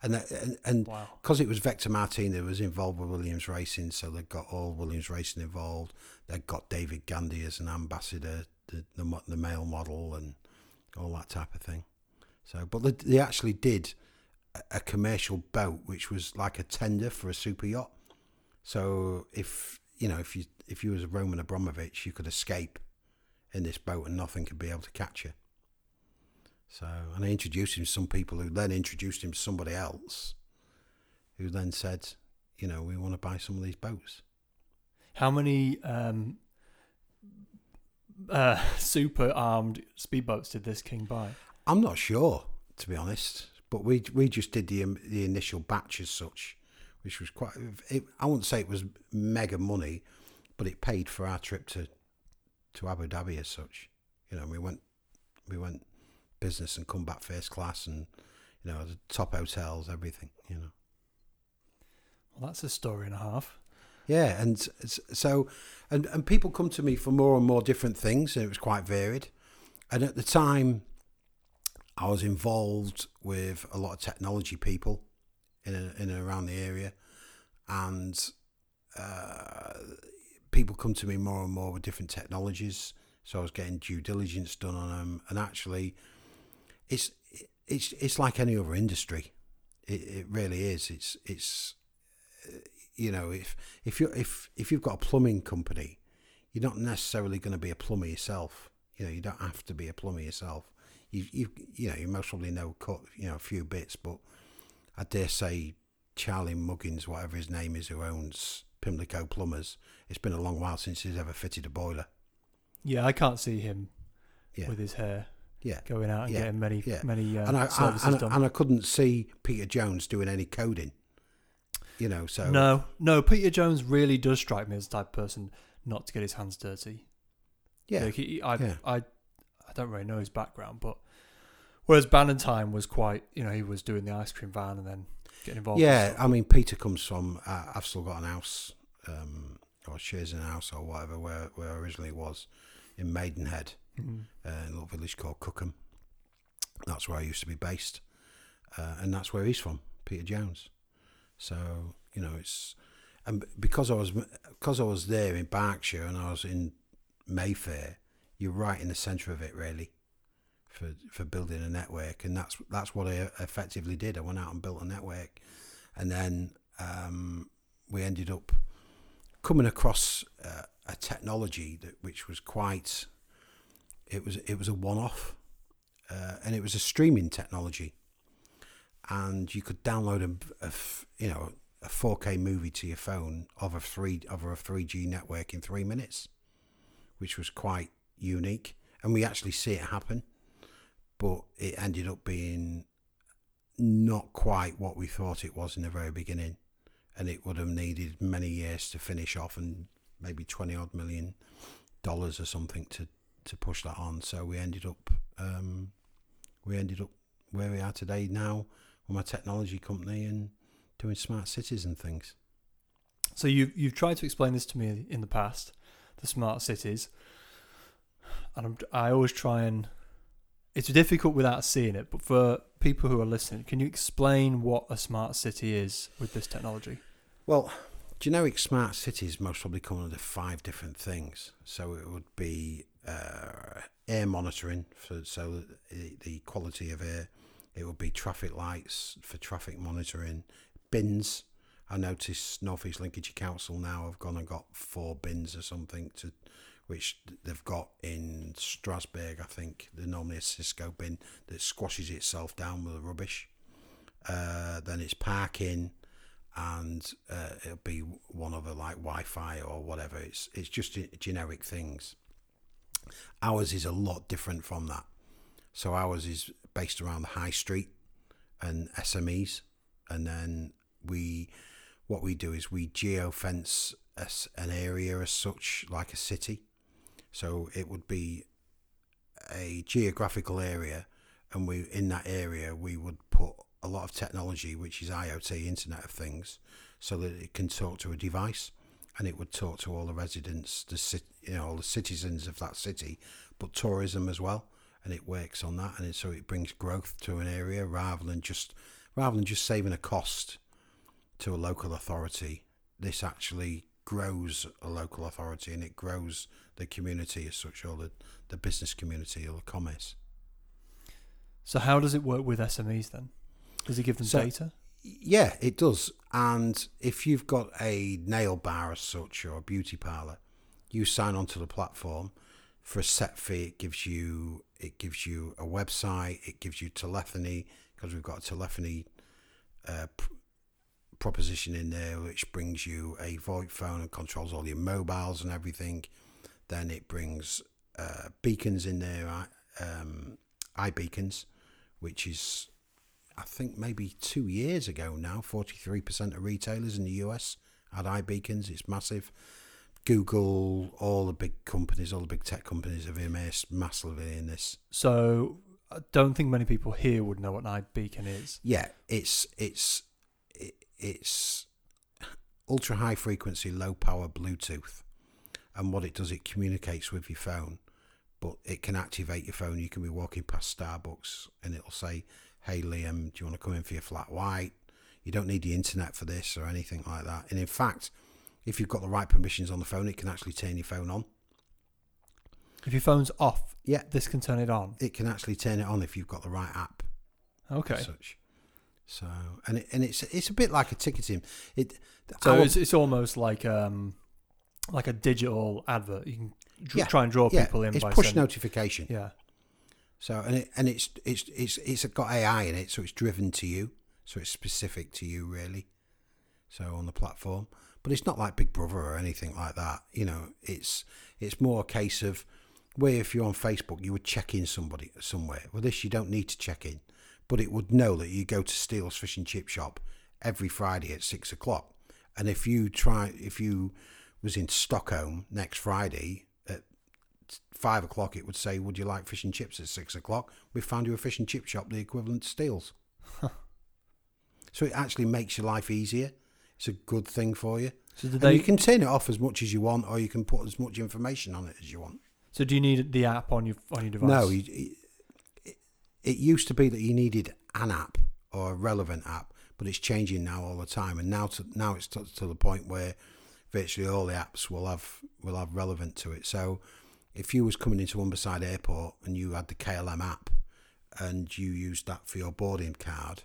And that, and, and wow. Because it was Vector Martini that was involved with Williams Racing, so they got all Williams Racing involved. They got David Gandy as an ambassador, the, the, the male model and all that type of thing. So, but they, they actually did a commercial boat, which was like a tender for a super yacht. So if you know if you if you was a Roman Abramovich, you could escape in this boat and nothing could be able to catch you. So, and I introduced him to some people who then introduced him to somebody else, who then said, you know, we want to buy some of these boats. How many um, uh, super armed speedboats did this king buy? I'm not sure, to be honest, but we we just did the the initial batch as such. Which was quite, it, I wouldn't say it was mega money, but it paid for our trip to, to Abu Dhabi as such. You know, we went, we went business and come back first class, and you know, the top hotels, everything. You know, well, that's a story and a half. Yeah, and so, and and people come to me for more and more different things, and it was quite varied. And at the time, I was involved with a lot of technology people. In, a, in and around the area, and uh, people come to me more and more with different technologies, so I was getting due diligence done on them. And actually it's it's it's like any other industry, it, it really is. It's it's you know, if if you if if you've got a plumbing company, you're not necessarily going to be a plumber yourself. You know, you don't have to be a plumber yourself. You you you know you most probably know you know a few bits, but I dare say Charlie Muggins, whatever his name is, who owns Pimlico Plumbers, it's been a long while since he's ever fitted a boiler. Yeah, I can't see him yeah. with his hair yeah. going out and yeah. getting many, yeah. many uh, and I, services I, and done. I, and I couldn't see Peter Jones doing any coding, you know, so... No, no, Peter Jones really does strike me as the type of person not to get his hands dirty. Yeah. Like he, I, yeah. I, I, I don't really know his background, but... Whereas Bannatyne was quite, you know, he was doing the ice cream van and then getting involved. Yeah, I mean, Peter comes from, uh, I've still got an house, um, or shares in a house or whatever, where, where I originally was, in Maidenhead, mm-hmm. uh, in a little village called Cookham. That's where I used to be based. Uh, and that's where he's from, Peter Jones. So, you know, it's, and because I was, because I was there in Berkshire and I was in Mayfair, you're right in the centre of it, really. For, for building a network, and that's that's what I effectively did. I went out and built a network, and then um, we ended up coming across uh, a technology that which was quite. It was it was a one-off, uh, and it was a streaming technology, and you could download a, a you know a four K movie to your phone of a three over a three G network in three minutes, which was quite unique. And we actually see it happen, but it ended up being not quite what we thought it was in the very beginning, and it would have needed many years to finish off, and maybe twenty odd million dollars or something to to push that on. So we ended up um we ended up where we are today now with my technology company and doing smart cities and things. So you you've tried to explain this to me in the past, the smart cities, and I'm, I always try and it's difficult without seeing it, but for people who are listening, can you explain what a smart city is with this technology? Well, generic smart cities most probably come under five different things. So it would be uh, air monitoring, for so the quality of air. It would be traffic lights for traffic monitoring. Bins. I noticed North East Lincolnshire Council now have gone and got four bins or something to... which they've got in Strasbourg, I think. They're normally a Cisco bin that squashes itself down with the rubbish. Uh, then it's parking, and uh, it'll be one other like Wi-Fi or whatever. It's it's just generic things. Ours is a lot different from that. So ours is based around the high street and S M Es, and then we what we do is we geofence an area as such, like a city. So it would be a geographical area, and we in that area we would put a lot of technology, which is I O T, Internet of Things, so that it can talk to a device, and it would talk to all the residents, the you know all the citizens of that city, but tourism as well, and it works on that, and so it brings growth to an area rather than just rather than just saving a cost to a local authority. This actually grows a local authority, and it grows the community as such, or the, the business community or the commerce. So how does it work with S M Es then? Does it give them so, data? Yeah, it does. And if you've got a nail bar as such, or a beauty parlour, you sign onto the platform for a set fee. It gives you it gives you a website, it gives you telephony, because we've got a telephony uh proposition in there, which brings you a VoIP phone and controls all your mobiles and everything. Then it brings uh, beacons in there, um, iBeacons, which is, I think, maybe two years ago now, forty-three percent of retailers in the U S had iBeacons. It's massive. Google, all the big companies, all the big tech companies have immersed massively in this. So I don't think many people here would know what an iBeacon is. Yeah, it's it's... It's ultra high frequency, low power Bluetooth, and what it does, it communicates with your phone, but it can activate your phone. You can be walking past Starbucks and it'll say, "Hey Liam, do you want to come in for your flat white?" You don't need the internet for this or anything like that. And in fact, if you've got the right permissions on the phone, it can actually turn your phone on. If your phone's off, yeah, this can turn it on. It can actually turn it on if you've got the right app. Okay. As such. So and it, and it's it's a bit like a ticketing. It so our, it's, it's almost like um like a digital advert. You can yeah, try and draw yeah, people in. It's by push sending. notification. Yeah. So and it and it's it's it's it's got A I in it, so it's driven to you, so it's specific to you really. So on the platform, but it's not like Big Brother or anything like that. You know, it's it's more a case of where if you're on Facebook, you would check in somebody somewhere. Well, this you don't need to check in. But it would know that you go to Steele's Fish and Chip Shop every Friday at six o'clock, and if you try, if you was in Stockholm next Friday at five o'clock, it would say, "Would you like fish and chips at six o'clock? We found you a fish and chip shop, the equivalent to Steele's." Huh. So it actually makes your life easier. It's a good thing for you. So do they... and you can turn it off as much as you want, or you can put as much information on it as you want. So do you need the app on your on your device? No. You, you, It used to be that you needed an app or a relevant app, but it's changing now all the time. And now to, now it's to, to the point where virtually all the apps will have will have relevant to it. So if you was coming into Humberside Airport and you had the K L M app and you used that for your boarding card,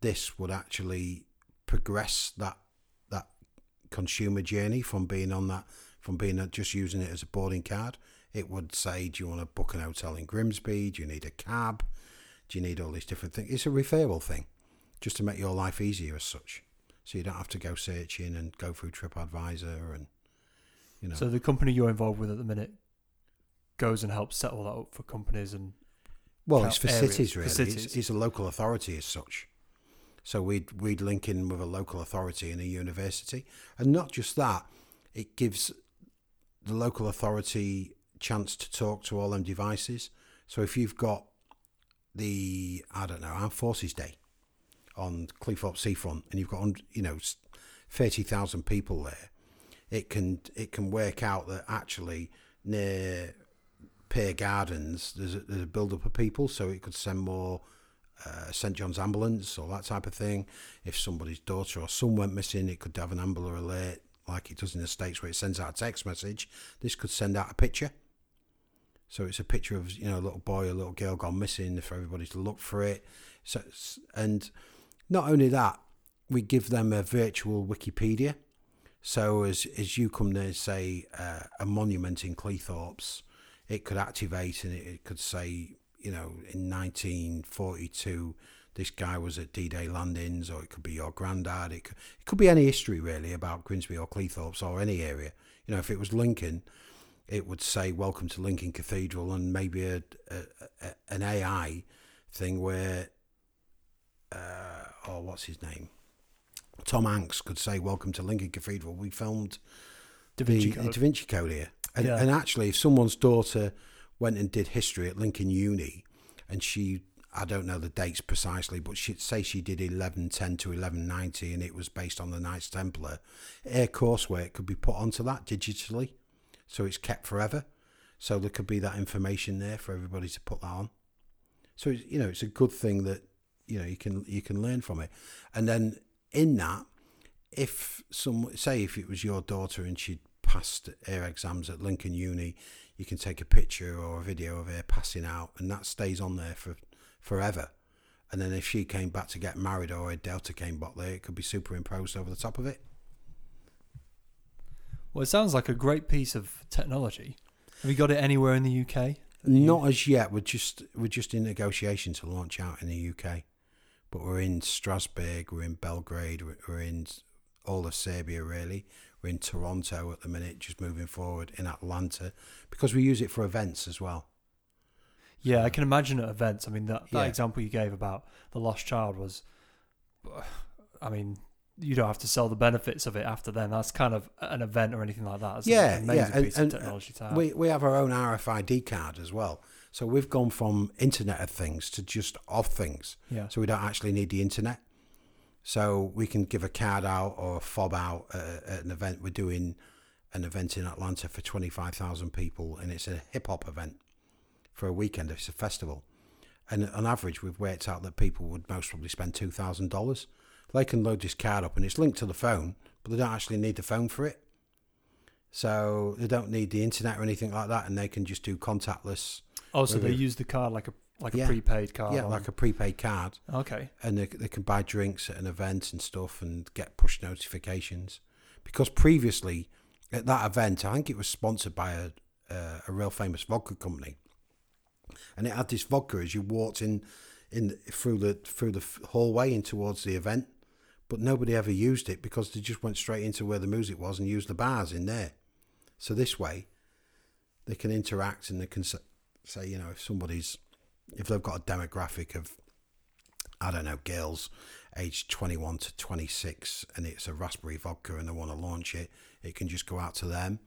this would actually progress that that consumer journey from being on that from being just using it as a boarding card. It would say, do you want to book an hotel in Grimsby? Do you need a cab? Do you need all these different things? It's a referral thing. just to make your life easier as such. So you don't have to go searching and go through TripAdvisor and, you know. So the company you're involved with at the minute goes and helps set all that up for companies and... Well, it's for areas. cities, really. For cities. It's, it's a local authority as such. So we'd, we'd link in with a local authority and a university. And not just that, it gives the local authority chance to talk to all them devices. So if you've got the, I don't know, Armed Forces Day on Cleethorpes Seafront, and you've got, you know, thirty thousand people there, it can it can work out that actually near Pier Gardens, there's a, there's a build-up of people, so it could send more uh, Saint John's ambulance or that type of thing. If somebody's daughter or son went missing, it could have an Amber Alert, like it does in the States, where it sends out a text message. This could send out a picture. So it's a picture of, you know, a little boy, a little girl gone missing for everybody to look for it. So, and not only that, we give them a virtual Wikipedia. So as as you come there, say, uh, a monument in Cleethorpes, it could activate and it, it could say, you know, in nineteen forty-two, this guy was at D-Day landings, or it could be your granddad. It could, it could be any history, really, about Grimsby or Cleethorpes or any area. You know, if it was Lincoln, it would say, welcome to Lincoln Cathedral, and maybe a, a, a, an A I thing where, uh, oh, what's his name? Tom Hanks could say, welcome to Lincoln Cathedral. We filmed Da Vinci, the, Code. The Da Vinci Code here. And, yeah. and actually, if someone's daughter went and did history at Lincoln Uni, and she, I don't know the dates precisely, but she'd say she did eleven ten to eleven ninety, and it was based on the Knights Templar, air coursework could be put onto that digitally. So it's kept forever. So there could be that information there for everybody to put that on. So, it's, you know, it's a good thing that, you know, you can you can learn from it. And then in that, if some, say if it was your daughter and she'd passed her exams at Lincoln Uni, you can take a picture or a video of her passing out, and that stays on there for forever. And then if she came back to get married, or her Delta came back there, it could be superimposed over the top of it. Well, it sounds like a great piece of technology. Have you got it anywhere in the U K? Not as yet. We're just we're just in negotiation to launch out in the U K. But we're in Strasbourg, we're in Belgrade, we're in all of Serbia, really. We're in Toronto at the minute, just moving forward, in Atlanta, because we use it for events as well. Yeah, so, I can imagine at events. I mean, that, that yeah. example you gave about the lost child was, I mean... you don't have to sell the benefits of it after then. That's kind of an event or anything like that. It's yeah, an amazing yeah. And, piece of technology to have. We, we have our own R F I D card as well. So we've gone from Internet of Things to just of things. Yeah. So we don't actually need the internet. So we can give a card out or a fob out at, at an event. We're doing an event in Atlanta for twenty-five thousand people, and it's a hip-hop event for a weekend. It's a festival. And on average, we've worked out that people would most probably spend two thousand dollars. They can load this card up and it's linked to the phone, but they don't actually need the phone for it. So they don't need the internet or anything like that, and they can just do contactless. Oh, so they it. use the card like a like yeah. a prepaid card? Yeah, on. like a prepaid card. Okay. And they, they can buy drinks at an event and stuff and get push notifications. Because previously at that event, I think it was sponsored by a, a, a real famous vodka company. And it had this vodka as you walked in, in through the, through the hallway in towards the event. But nobody ever used it because they just went straight into where the music was and used the bars in there. So this way, they can interact and they can say, you know, if somebody's, if they've got a demographic of, I don't know, girls aged twenty-one to twenty-six, and it's a raspberry vodka and they want to launch it, it can just go out to them,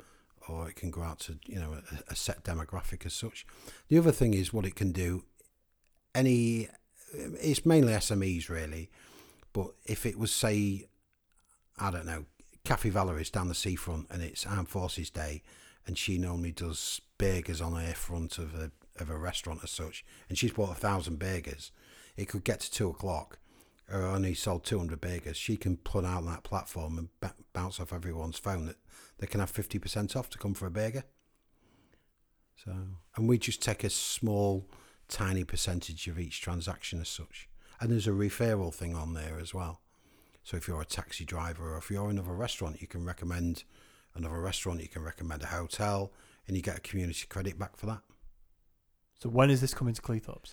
or it can go out to, you know, a, a set demographic as such. The other thing is what it can do, any, it's mainly S M Es really. But if it was, say, I don't know, Cafe Valerie's down the seafront and it's Armed Forces Day, and she normally does burgers on her front of a of a restaurant as such, and she's bought a thousand burgers, it could get to two o'clock, or only sold two hundred burgers. She can put out on that platform and b- bounce off everyone's phone that they can have fifty percent off to come for a burger. So, and we just take a small, tiny percentage of each transaction as such. And there's a referral thing on there as well. So if you're a taxi driver, or if you're another restaurant, you can recommend another restaurant, you can recommend a hotel, and you get a community credit back for that. So when is this coming to Cleethorpes?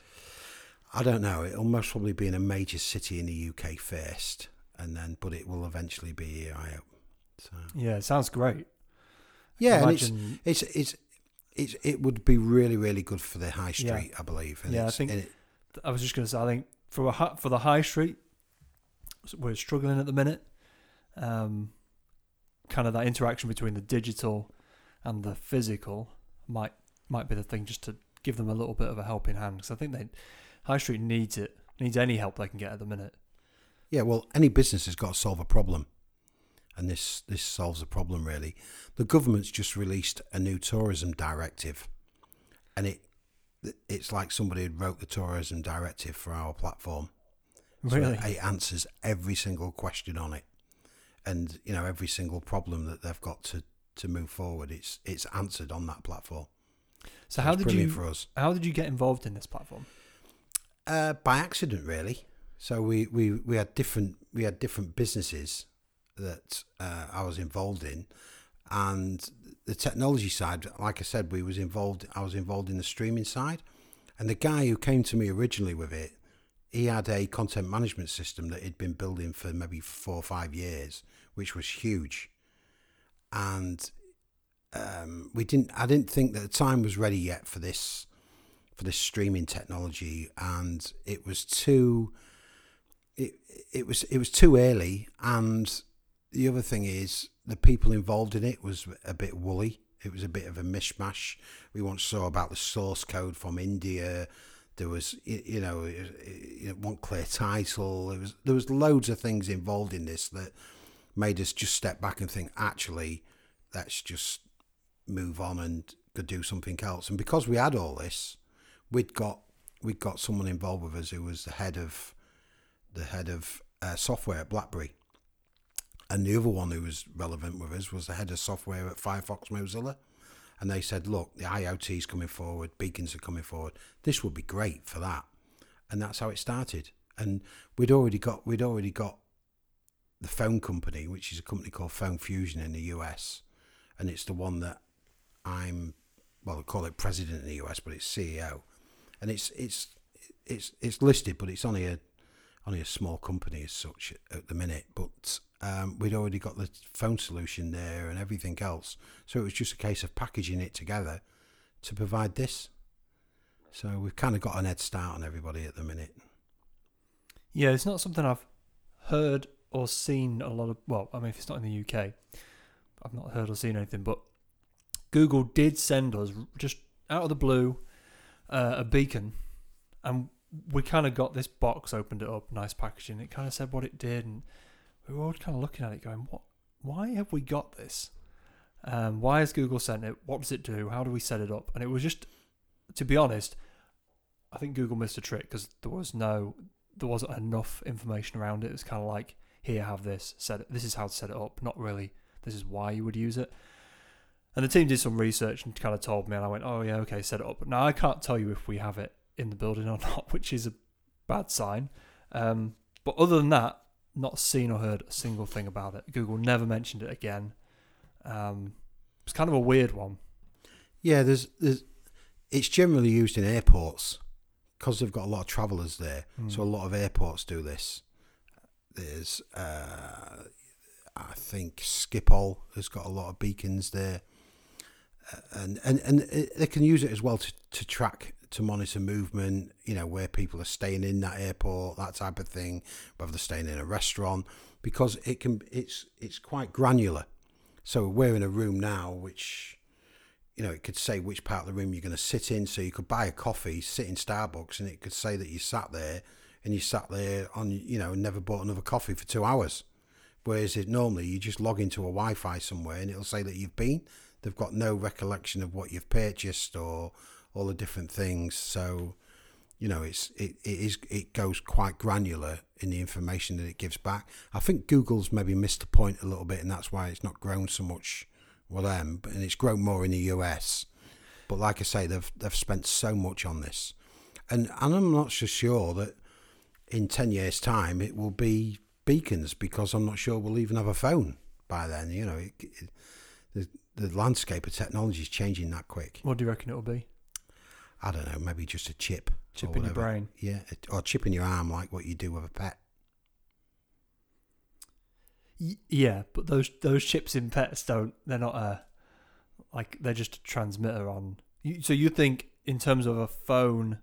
I don't know. It'll most probably be in a major city in the U K first, and then, but it will eventually be here, I hope. So yeah, it sounds great. Yeah, and it's, it's it's it's it would be really really good for the high street, yeah. I believe. And yeah, I think. It, I was just going to say, I think for a, for the high street, we're struggling at the minute. Um, kind of that interaction between the digital and the physical might might be the thing, just to give them a little bit of a helping hand, because I think they high street needs it needs any help they can get at the minute. Yeah, well, any business has got to solve a problem, and this this solves a problem really. The government's just released a new tourism directive, and it it's like somebody wrote the tourism directive for our platform. Really? So it answers every single question on it, and you know every single problem that they've got to to move forward. It's it's answered on that platform. So how did you for us. how did you get involved in this platform? Uh, by accident, really. So we, we, we had different we had different businesses that uh, I was involved in, and the technology side. Like I said, we was involved. I was involved in the streaming side, and the guy who came to me originally with it, he had a content management system that he'd been building for maybe four or five years, which was huge, and. Um, we didn't. I didn't think that the time was ready yet for this, for this streaming technology, and it was too. It it was it was too early, and the other thing is the people involved in it was a bit woolly. It was a bit of a mishmash. We once saw about the source code from India. There was you know it wasn't clear title. There was there was loads of things involved in this that made us just step back and think. Actually, let's just. Move on and could do something else. And because we had all this, we'd got we'd got someone involved with us who was the head of the head of uh, software at BlackBerry, and the other one who was relevant with us was the head of software at Firefox Mozilla. And they said, "Look, the I O T is coming forward, beacons are coming forward. This would be great for that." And that's how it started. And we'd already got we'd already got the phone company, which is a company called Phone Fusion in the U S, and it's the one that. I'm, well, I call it president in the U S, but it's C E O, and it's it's it's it's listed, but it's only a only a small company as such at the minute. But um, we'd already got the phone solution there and everything else, so it was just a case of packaging it together to provide this. So we've kind of got an head start on everybody at the minute. Yeah, it's not something I've heard or seen a lot of. Well, I mean, if it's not in the U K, I've not heard or seen anything, but. Google did send us, just out of the blue, uh, a beacon, and we kind of got this box, opened it up, nice packaging. It kind of said what it did, and we were all kind of looking at it going, "What? Why have we got this? Um, why has Google sent it? What does it do? How do we set it up?" And it was just, to be honest, I think Google missed a trick because there was no, there wasn't enough information around it. It was kind of like, here, have this, set it, this is how to set it up, not really, this is why you would use it. And the team did some research and kind of told me, and I went, "Oh yeah, okay, set it up." But now I can't tell you if we have it in the building or not, which is a bad sign. Um, but other than that, not seen or heard a single thing about it. Google never mentioned it again. Um, it's kind of a weird one. Yeah, there's, there's it's generally used in airports because they've got a lot of travellers there, mm. so a lot of airports do this. There's, uh, I think, Schiphol has got a lot of beacons there. And, and and they can use it as well to, to track, to monitor movement, you know, where people are staying in that airport, that type of thing, whether they're staying in a restaurant, because it can it's it's quite granular. So we're in a room now which, you know, it could say which part of the room you're going to sit in. So you could buy a coffee, sit in Starbucks, and it could say that you sat there and you sat there on, you know, never bought another coffee for two hours. Whereas it normally you just log into a Wi-Fi somewhere and it'll say that you've been. They've got no recollection of what you've purchased or all the different things. So, you know, it's it, it is it goes quite granular in the information that it gives back. I think Google's maybe missed the point a little bit, and that's why it's not grown so much with them, but and it's grown more in the U S. But like I say, they've they've spent so much on this, and and I'm not so sure that in ten years' time it will be beacons, because I'm not sure we'll even have a phone by then. You know, it, it, the, The landscape of technology is changing that quick. What do you reckon it'll be? I don't know, maybe just a chip Chip in your brain. Yeah, or chip in your arm, like what you do with a pet. Yeah, but those those chips in pets don't, they're not a, like, they're just a transmitter on. So you think in terms of a phone,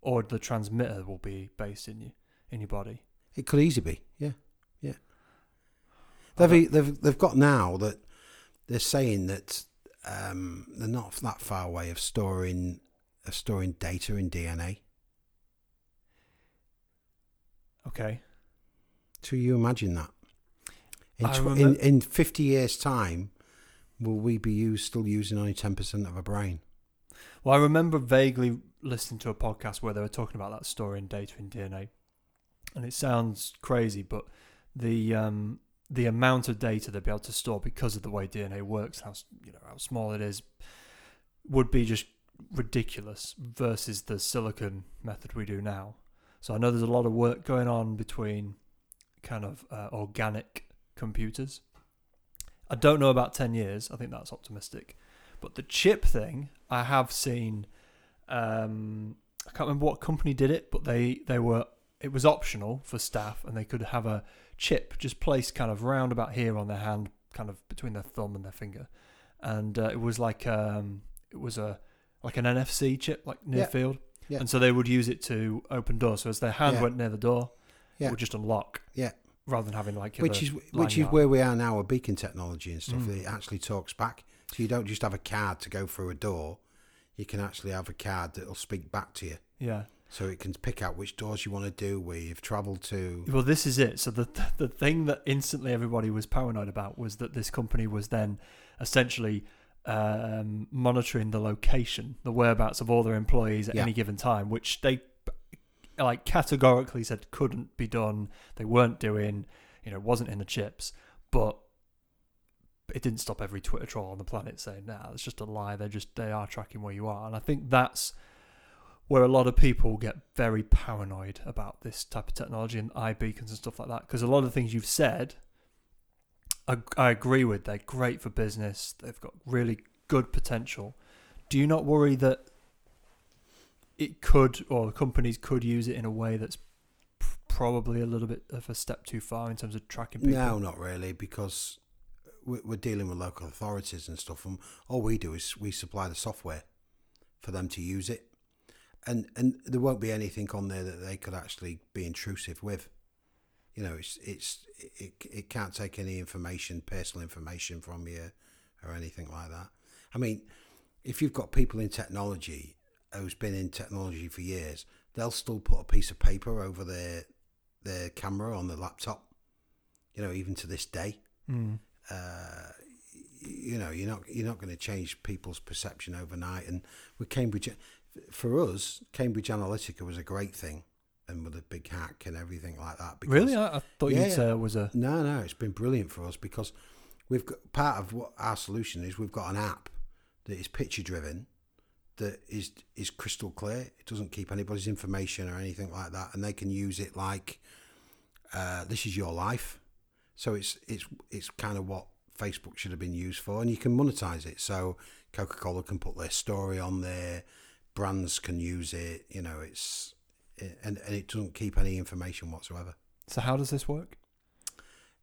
or the transmitter will be based in you, in your body? It could easily be, yeah, yeah. They've they've they've got now that they're saying that um, they're not that far away of storing of storing data in D N A. Okay. So you imagine that in tw- in, in fifty years' time, will we be used, still using only ten percent of our brain? Well, I remember vaguely listening to a podcast where they were talking about that storing data in D N A, and it sounds crazy, but the um, the amount of data they'd be able to store because of the way D N A works, how you know how small it is, would be just ridiculous versus the silicon method we do now. So I know there's a lot of work going on between kind of uh, organic computers. I don't know about ten years. I think that's optimistic. But the chip thing, I have seen. Um, I can't remember what company did it, but they, they were it was optional for staff, and they could have a chip just placed kind of round about here on their hand, kind of between their thumb and their finger, and uh, it was like um, it was a like an N F C chip, like near yeah. field, yeah. and so they would use it to open doors. So as their hand yeah. went near the door, yeah. it would just unlock. Yeah. Rather than having like which is which is out. Where we are now with beacon technology and stuff. Mm. It actually talks back, so you don't just have a card to go through a door. You can actually have a card that'll speak back to you. Yeah. So it can pick out which doors you want to do, where you've travelled to. Well, this is it. So the the thing that instantly everybody was paranoid about was that this company was then essentially um, monitoring the location, the whereabouts of all their employees at yeah. any given time, which they like categorically said couldn't be done. They weren't doing, you know, wasn't in the chips, but it didn't stop every Twitter troll on the planet saying, nah, it's just a lie. They're just, they are tracking where you are. And I think that's where a lot of people get very paranoid about this type of technology and eye beacons and stuff like that. Because a lot of the things you've said, I, I agree with. They're great for business. They've got really good potential. Do you not worry that it could, or companies could use it in a way that's probably a little bit of a step too far in terms of tracking people? No, not really, because we're dealing with local authorities and stuff, and all we do is we supply the software for them to use it, and and there won't be anything on there that they could actually be intrusive with. You know, it's it's it it can't take any information, personal information from you, or anything like that. I mean, if you've got people in technology who's been in technology for years, they'll still put a piece of paper over their their camera on their laptop. You know, even to this day. Mm. Uh, you know, you're not you're not going to change people's perception overnight. And with Cambridge, for us, Cambridge Analytica was a great thing, and with a big hack and everything like that. Because, really, I, I thought yeah, you'd say it was a no, no. It's been brilliant for us because we've got part of what our solution is. We've got an app that is picture driven, that is is crystal clear. It doesn't keep anybody's information or anything like that, and they can use it like uh, this is your life. So it's it's it's kind of what Facebook should have been used for, and you can monetize it. So Coca-Cola can put their story on there, brands can use it. You know, it's it, and and it doesn't keep any information whatsoever. So how does this work?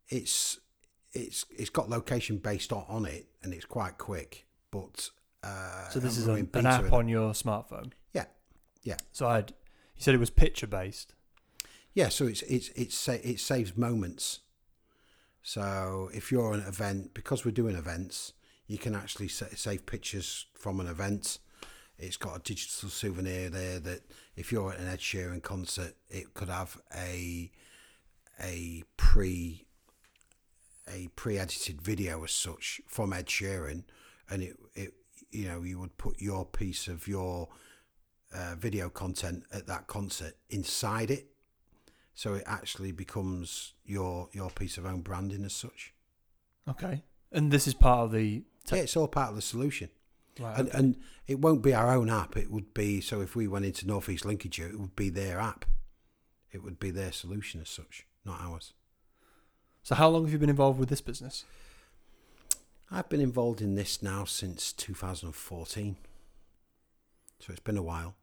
It's it's it's got location based on, on it, and it's quite quick. But uh, so this is a, an app on your smartphone. Yeah, yeah. So I you said it was picture based. Yeah, so it's it's it's it saves moments. So if you're an event, because we're doing events, you can actually save pictures from an event. It's got a digital souvenir there that if you're at an Ed Sheeran concert, it could have a a pre a pre-edited video as such from Ed Sheeran, and it, it you know you would put your piece of your uh, video content at that concert inside it. So it actually becomes your your piece of own branding as such. Okay, and this is part of the te- yeah, it's all part of the solution, right? And okay. and it won't be our own app. It would be so if we went into North East Lincolnshire, it would be their app. It would be their solution as such, not ours. So how long have you been involved with this business? I've been involved in this now since two thousand fourteen. So it's been a while.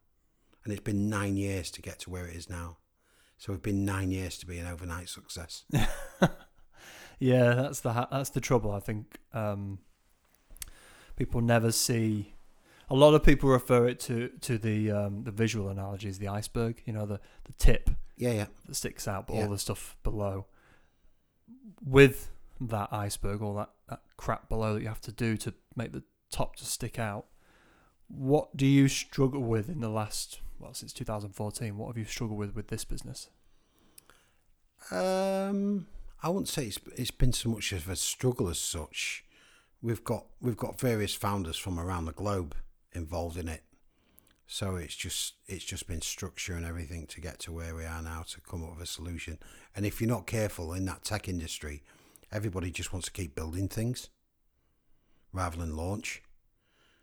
and it's been nine years to get to where it is now. So we've been nine years to be an overnight success. Yeah, that's the that's the trouble. I think um, people never see. A lot of people refer it to to the um, the visual analogies, the iceberg. You know, the the tip. Yeah, yeah. That sticks out, but yeah. all the stuff below. With that iceberg, all that, that crap below that you have to do to make the top to stick out. What do you struggle with in the last, well, since two thousand fourteen? What have you struggled with with this business? Um, I wouldn't say it's it's been so much of a struggle as such. We've got we've got various founders from around the globe involved in it, so it's just it's just been structure and everything to get to where we are now to come up with a solution. And if you're not careful in that tech industry, everybody just wants to keep building things rather than launch.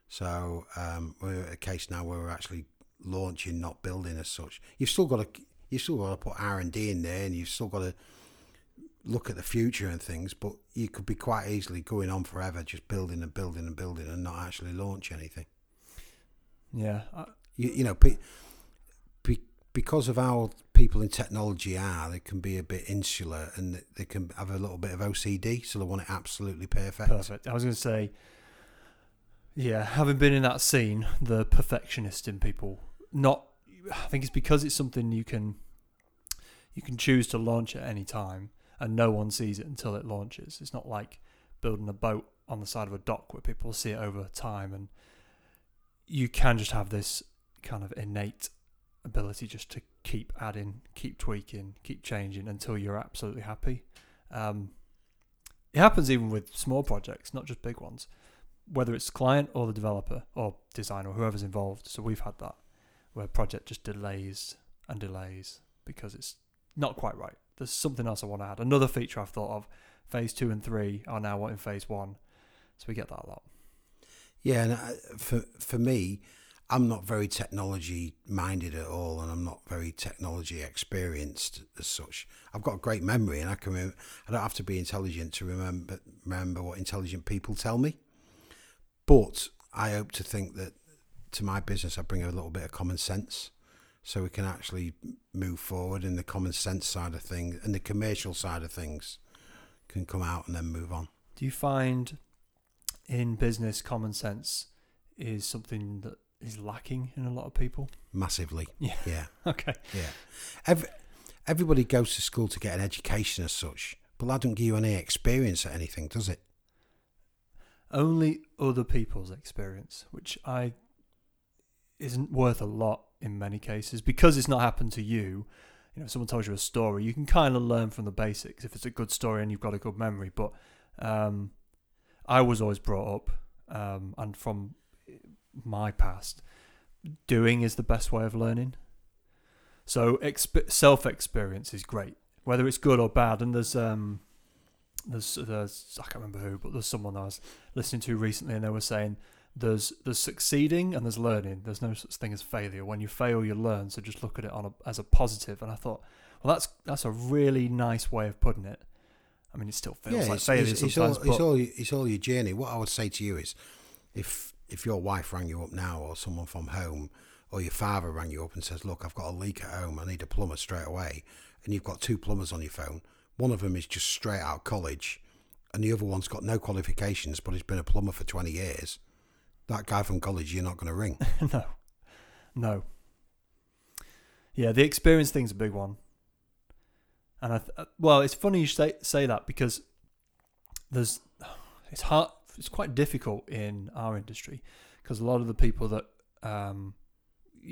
So um, we're at a case now where we're actually launching, not building as such. You've still got to you've still got to put R and D in there, and you've still got to look at the future and things. But you could be quite easily going on forever, just building and building and building, and not actually launch anything. Yeah, I, you, you know, be, be, because of how people in technology are, they can be a bit insular, and they can have a little bit of O C D, so they want it absolutely perfect. Perfect. I was going to say. Yeah, having been in that scene, the perfectionist in people, not, I think it's because it's something you can you can choose to launch at any time and no one sees it until it launches. It's not like building a boat on the side of a dock where people see it over time, and you can just have this kind of innate ability just to keep adding, keep tweaking, keep changing until you're absolutely happy. Um, it happens even with small projects, not just big ones. Whether it's client or the developer or designer or whoever's involved. So we've had that where project just delays and delays because it's not quite right. There's something else I want to add. Another feature I've thought of, phase two and three are now wanting phase one. So we get that a lot. Yeah, and I, for, for me, I'm not very technology minded at all, and I'm not very technology experienced as such. I've got a great memory, and I can remember, I don't have to be intelligent to remember remember what intelligent people tell me. But I hope to think that to my business, I bring a little bit of common sense so we can actually move forward in the common sense side of things, and the commercial side of things can come out and then move on. Do you find in business common sense is something that is lacking in a lot of people? Massively. Yeah. yeah. Okay. Yeah. Every, everybody goes to school to get an education as such, but that doesn't give you any experience at anything, does it? Only other people's experience, which I isn't worth a lot in many cases because it's not happened to you. You know, if someone tells you a story, you can kind of learn from the basics if it's a good story and you've got a good memory. But um, I was always brought up, um, and from my past, doing is the best way of learning. So exp- self-experience is great, whether it's good or bad. And there's... Um, There's, there's, I can't remember who, but there's someone I was listening to recently, and they were saying there's there's succeeding and there's learning. There's no such thing as failure. When you fail, you learn. So just look at it on a, as a positive. And I thought, well, that's that's a really nice way of putting it. I mean, it still feels yeah, like failure it's, sometimes. It's all, but... it's all it's all your journey. What I would say to you is, if if your wife rang you up now, or someone from home, or your father rang you up and says, "Look, I've got a leak at home. I need a plumber straight away," and you've got two plumbers on your phone. One of them is just straight out of college, and the other one's got no qualifications, but he's been a plumber for twenty years. That guy from college, you're not going to ring. no, no. Yeah, the experience thing's a big one. And I, th- well, it's funny you say say that because there's, it's hard, it's quite difficult in our industry because a lot of the people that um,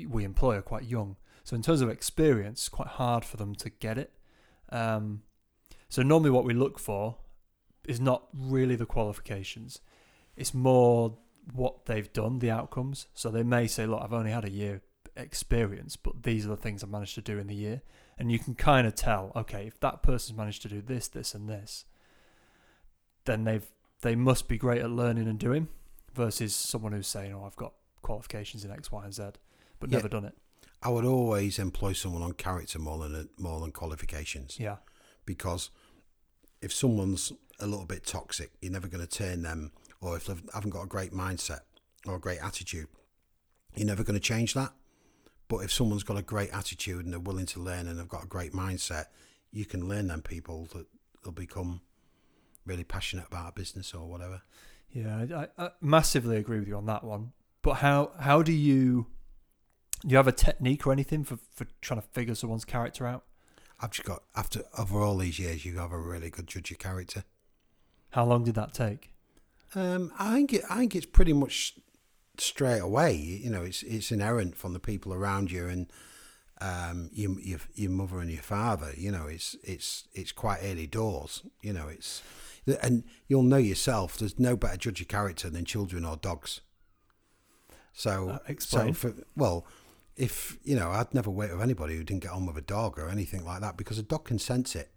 we employ are quite young. So in terms of experience, it's quite hard for them to get it. Um, So normally what we look for is not really the qualifications. It's more what they've done, the outcomes. So they may say, look, I've only had a year experience, but these are the things I've managed to do in the year. And you can kind of tell, okay, if that person's managed to do this, this, and this, then they've they must be great at learning and doing versus someone who's saying, oh, I've got qualifications in X, Y, and Z, but yeah, never done it. I would always employ someone on character more than, more than qualifications. Yeah. Because if someone's a little bit toxic, you're never going to turn them, or if they haven't got a great mindset or a great attitude, you're never going to change that. But if someone's got a great attitude and they're willing to learn and they've got a great mindset, you can learn them people that will become really passionate about a business or whatever. Yeah, I, I massively agree with you on that one. But how how do you do you have a technique or anything for, for trying to figure someone's character out? I've just got, after over all these years, you have a really good judge of character. How long did that take? Um, I think it, I think it's pretty much straight away. You know, it's it's inherent from the people around you and um, your, your your mother and your father. You know, it's it's it's quite early doors. You know, it's and you'll know yourself. There's no better judge of character than children or dogs. So, uh, explain. So for, well, if you know, I'd never wait with anybody who didn't get on with a dog or anything like that, because a dog can sense it.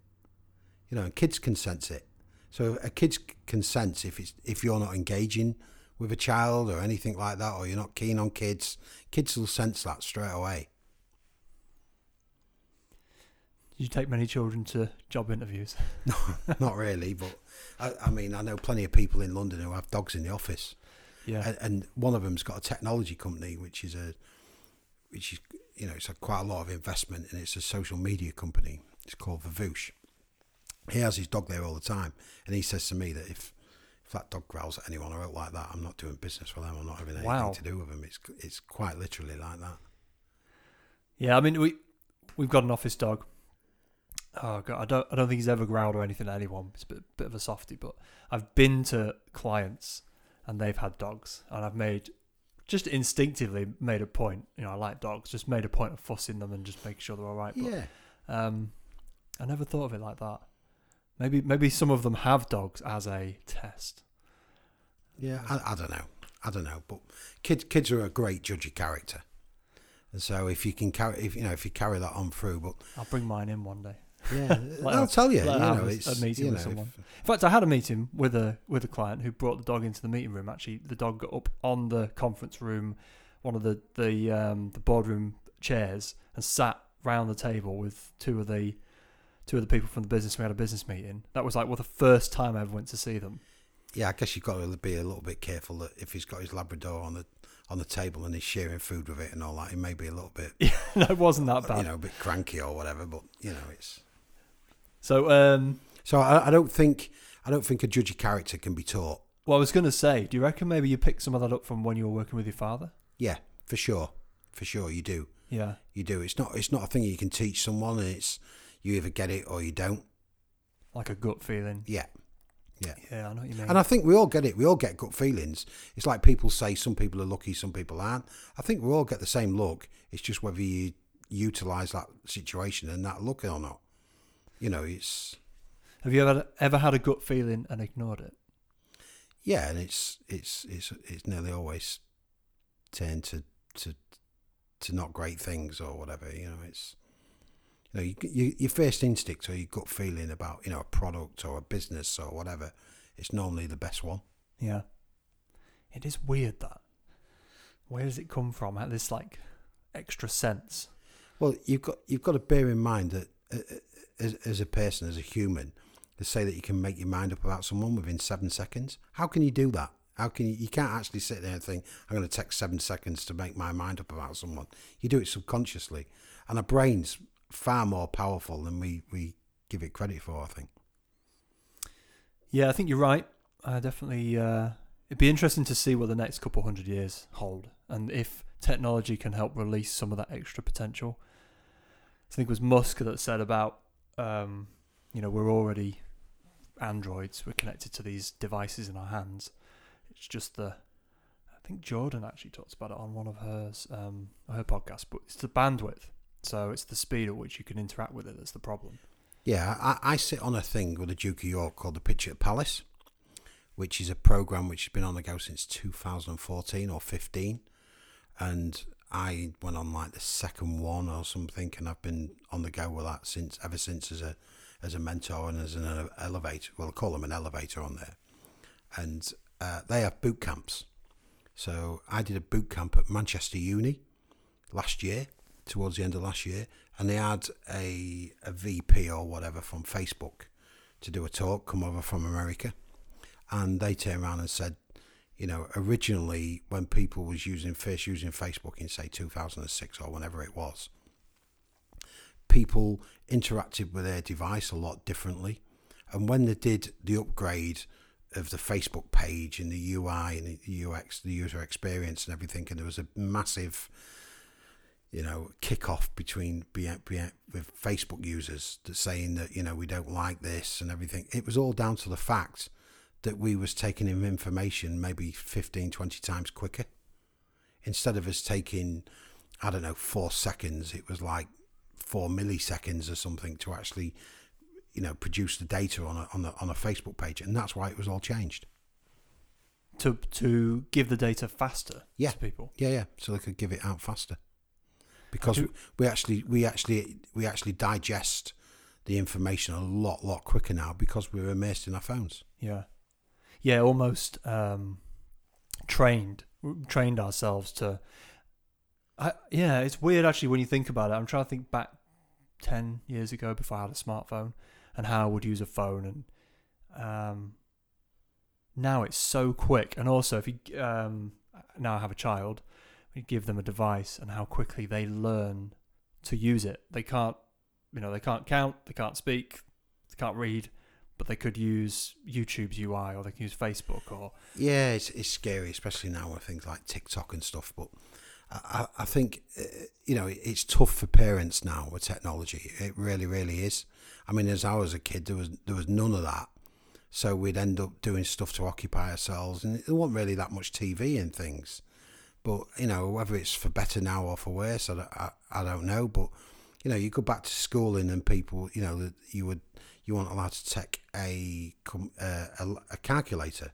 You know, and kids can sense it. So a kid can sense if it's if you're not engaging with a child or anything like that, or you're not keen on kids. Kids will sense that straight away. Did you take many children to job interviews? No, not really. But I, I mean, I know plenty of people in London who have dogs in the office. Yeah, and, and one of them's got a technology company, which is a, which is you know, it's a, quite a lot of investment, and it's a social media company. It's called Vavoosh. He has his dog there all the time, and he says to me that if, if that dog growls at anyone or out like that, I'm not doing business with them. I'm not having anything wow. to do with them. It's it's quite literally like that. Yeah, I mean we we've got an office dog. Oh god, I don't I don't think he's ever growled or anything at anyone. It's a bit, bit of a softie, but I've been to clients and they've had dogs, and I've made just instinctively made a point. You know, I like dogs. Just made a point of fussing them and just making sure they're all right. But, yeah. Um, I never thought of it like that. Maybe maybe some of them have dogs as a test. Yeah, I, I don't know. I don't know, but kids kids are a great judge of character, and so if you can carry, if you know, if you carry that on through, but I'll bring mine in one day. Yeah, like I'll a, tell you. Like you know, have it's, a meeting you know, with someone. If, in fact, I had a meeting with a with a client who brought the dog into the meeting room. Actually, the dog got up on the conference room, one of the the um, the boardroom chairs, and sat round the table with two of the. Two of the people from the business. We had a business meeting. That was like well, the first time I ever went to see them. Yeah, I guess you've got to be a little bit careful that if he's got his Labrador on the on the table and he's sharing food with it and all that, he may be a little bit. Yeah, no, it wasn't that bad. You know, a bit cranky or whatever. But you know, it's so. Um, so I, I don't think I don't think a judge of character can be taught. Well, I was going to say, do you reckon maybe you picked some of that up from when you were working with your father? Yeah, for sure, for sure, you do. Yeah, you do. It's not it's not a thing you can teach someone, and it's. You either get it or you don't. Like a gut feeling. Yeah. Yeah. Yeah, I know what you mean. And I think we all get it. We all get gut feelings. It's like people say some people are lucky, some people aren't. I think we all get the same luck. It's just whether you utilise that situation and that luck or not. You know, it's... Have you ever ever had a gut feeling and ignored it? Yeah, and it's it's it's it's nearly always turned to, to, to not great things or whatever. You know, it's... You know, you, you, your first instinct or your gut feeling about, you know, a product or a business or whatever, it's normally the best one. Yeah. It is weird that. Where does it come from? At this, like, extra sense? Well, you've got you've got to bear in mind that uh, as, as a person, as a human, to say that you can make your mind up about someone within seven seconds. How can you do that? How can you, you can't actually sit there and think, I'm going to take seven seconds to make my mind up about someone. You do it subconsciously. And our brains... far more powerful than we, we give it credit for, I think. Yeah, I think you're right. I definitely, uh, it'd be interesting to see what the next couple hundred years hold and if technology can help release some of that extra potential. I think it was Musk that said about, um, you know, we're already androids, we're connected to these devices in our hands. It's just the, I think Jordan actually talks about it on one of hers, um, her podcasts, but it's the bandwidth. So it's the speed at which you can interact with it that's the problem. Yeah, I, I sit on a thing with the Duke of York called the Picture Palace, which is a programme which has been on the go since two thousand fourteen or fifteen. And I went on like the second one or something, and I've been on the go with that since ever since as a as a mentor and as an elevator. Well, I call them an elevator on there. And uh, they have boot camps. So I did a boot camp at Manchester Uni last year. Towards the end of last year, and they had a a V P or whatever from Facebook to do a talk, come over from America, and they turned around and said, You know, originally when people was using first using Facebook in say two thousand six or whenever it was, people interacted with their device a lot differently. And when they did the upgrade of the Facebook page and the U I and the U X, the user experience and everything, and there was a massive, you know, kickoff between with Facebook users that saying that, you know, we don't like this and everything. It was all down to the fact that we was taking in information maybe fifteen, twenty times quicker. Instead of us taking, I don't know, four seconds, it was like four milliseconds or something to actually, you know, produce the data on a, on a, on a Facebook page. And that's why it was all changed. To to give the data faster yeah. to people? Yeah, yeah, so they could give it out faster. Because do- we actually we actually, we actually digest the information a lot, lot quicker now because we're immersed in our phones. Yeah. Yeah, almost um, trained trained ourselves to... I, yeah, it's weird actually when you think about it. I'm trying to think back ten years ago before I had a smartphone and how I would use a phone. And um, now it's so quick. And also, if you um, now I have a child, you give them a device and how quickly they learn to use it. They can't, you know, they can't count, they can't speak, they can't read. But they could use YouTube's U I, or they can use Facebook, or yeah, it's it's scary, especially now with things like TikTok and stuff. But I, I think uh, you know it's tough for parents now with technology. It really, really is. I mean, as I was a kid, there was there was none of that, so we'd end up doing stuff to occupy ourselves, and there wasn't really that much T V and things. But you know, whether it's for better now or for worse, I don't, I, I don't know. But you know, you go back to schooling and people, you know, you would. You weren't allowed to take a, uh, a calculator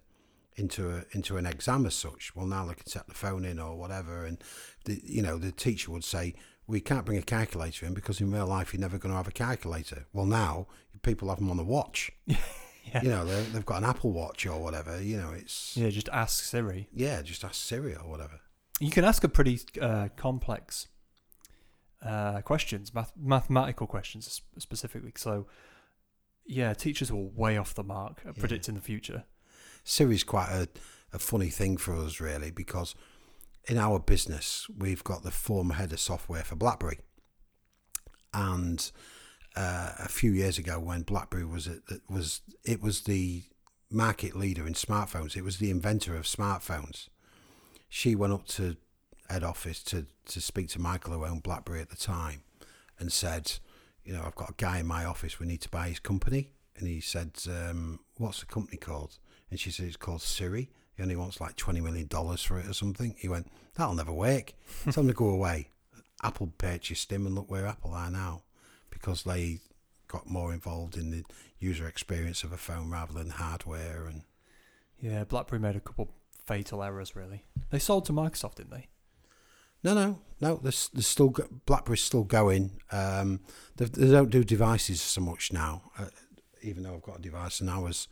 into a, into an exam as such. Well, now they can set the phone in or whatever, and the, you know the teacher would say, "We can't bring a calculator in because in real life you're never going to have a calculator." Well, now people have them on the watch. yeah. You know, they've got an Apple Watch or whatever. You know, it's yeah, just ask Siri. Yeah, just ask Siri or whatever. You can ask a pretty uh, complex uh, questions, math- mathematical questions specifically. So. Yeah, teachers were way off the mark at yeah. predicting the future. Siri's quite a, a funny thing for us, really, because in our business, we've got the former head of software for BlackBerry. And uh, a few years ago, when BlackBerry was it was it was the market leader in smartphones, it was the inventor of smartphones. She went up to head office to to speak to Michael, who owned BlackBerry at the time, and said, you know, I've got a guy in my office, we need to buy his company. And he said, um, what's the company called? And she said, it's called Siri. He only wants like twenty million dollars for it or something. He went, that'll never work. Tell him to go away. Apple purchased him, and look where Apple are now, because they got more involved in the user experience of a phone rather than hardware. And yeah, BlackBerry made a couple fatal errors, really. They sold to Microsoft, didn't they? No, no, no. There's, there's still BlackBerry's still going. Um, they, they don't do devices so much now. Uh, even though I've got a device, and I was,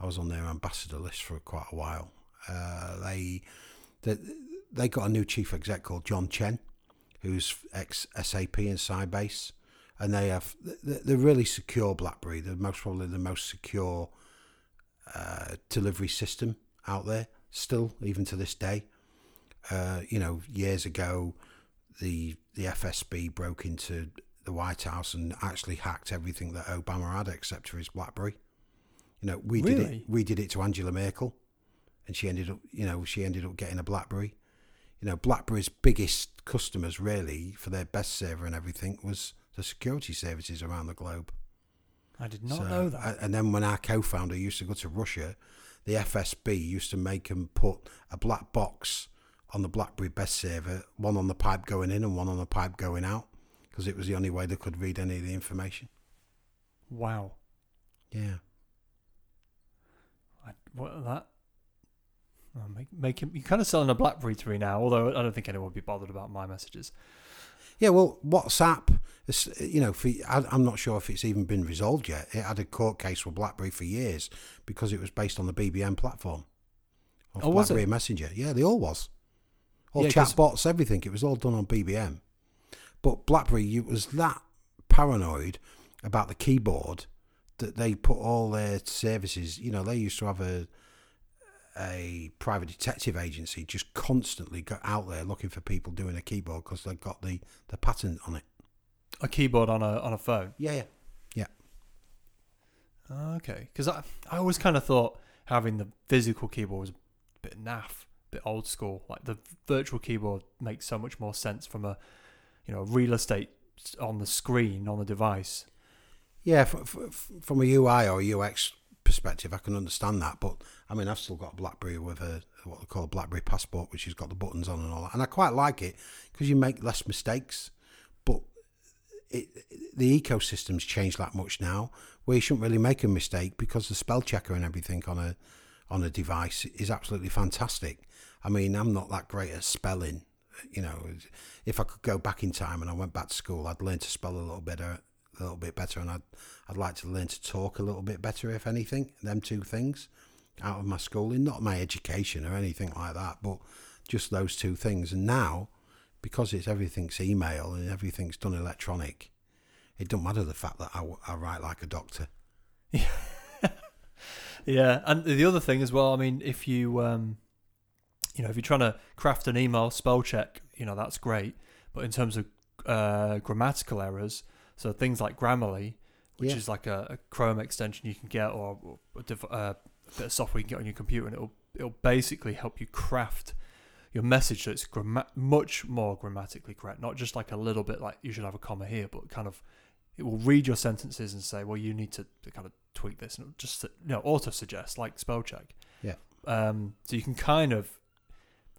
I was on their ambassador list for quite a while. Uh, they, they, they got a new chief exec called John Chen, who's ex S A P and Sybase, and they have they're really secure BlackBerry. They're most probably the most secure uh, delivery system out there still, even to this day. Uh, you know, years ago, the the F S B broke into the White House and actually hacked everything that Obama had except for his BlackBerry. You know, we really? did it. We did it to Angela Merkel, and she ended up, you know, she ended up getting a BlackBerry. You know, BlackBerry's biggest customers, really, for their best server and everything, was the security services around the globe. I did not so, know that. And then when our co-founder used to go to Russia, the F S B used to make him put a black box on the BlackBerry best server, one on the pipe going in and one on the pipe going out, because it was the only way they could read any of the information. Wow. Yeah. I, what that? Oh, make, make him, you're kind of selling a BlackBerry to me now, although I don't think anyone would be bothered about my messages. Yeah, well, WhatsApp, you know, for, I, I'm not sure if it's even been resolved yet. It had a court case with BlackBerry for years because it was based on the B B M platform. Of oh, was it? BlackBerry Messenger. Yeah, they all was. All yeah, chatbots, everything. It was all done on B B M. But BlackBerry was that paranoid about the keyboard that they put all their services, you know, they used to have a a private detective agency just constantly got out there looking for people doing a keyboard because they've got the, the patent on it. A keyboard on a on a phone? Yeah, yeah. Yeah. Okay. Because I, I always kind of thought having the physical keyboard was a bit naff, a bit old school. Like the virtual keyboard makes so much more sense from a, you know, real estate on the screen, on the device. Yeah, from, from a U I or U X perspective, I can understand that. But I mean, I've still got a BlackBerry with a what they call a BlackBerry Passport, which has got the buttons on and all that, and I quite like it because you make less mistakes. But it, it, the ecosystem's changed that much now, where you shouldn't really make a mistake because the spell checker and everything on a on a device is absolutely fantastic. I mean, I'm not that great at spelling. You know, if I could go back in time and I went back to school, I'd learn to spell a little better. A little bit better, and I'd I'd like to learn to talk a little bit better, if anything. Them two things out of my schooling, not my education or anything like that, but just those two things. And now, because it's everything's email and everything's done electronic, it don't matter the fact that I, I write like a doctor. Yeah, yeah. And the other thing as well, I mean, if you um, you know, if you're trying to craft an email spell check, you know, that's great. But in terms of uh, grammatical errors. So things like Grammarly, which yeah. is like a, a Chrome extension you can get, or, or a, div- uh, a bit of software you can get on your computer, and it'll it'll basically help you craft your message so it's gram- much more grammatically correct, not just like a little bit like you should have a comma here, but kind of it will read your sentences and say, well, you need to, to kind of tweak this, and it'll just, you know, auto suggest like spell check. Yeah. Um. So you can kind of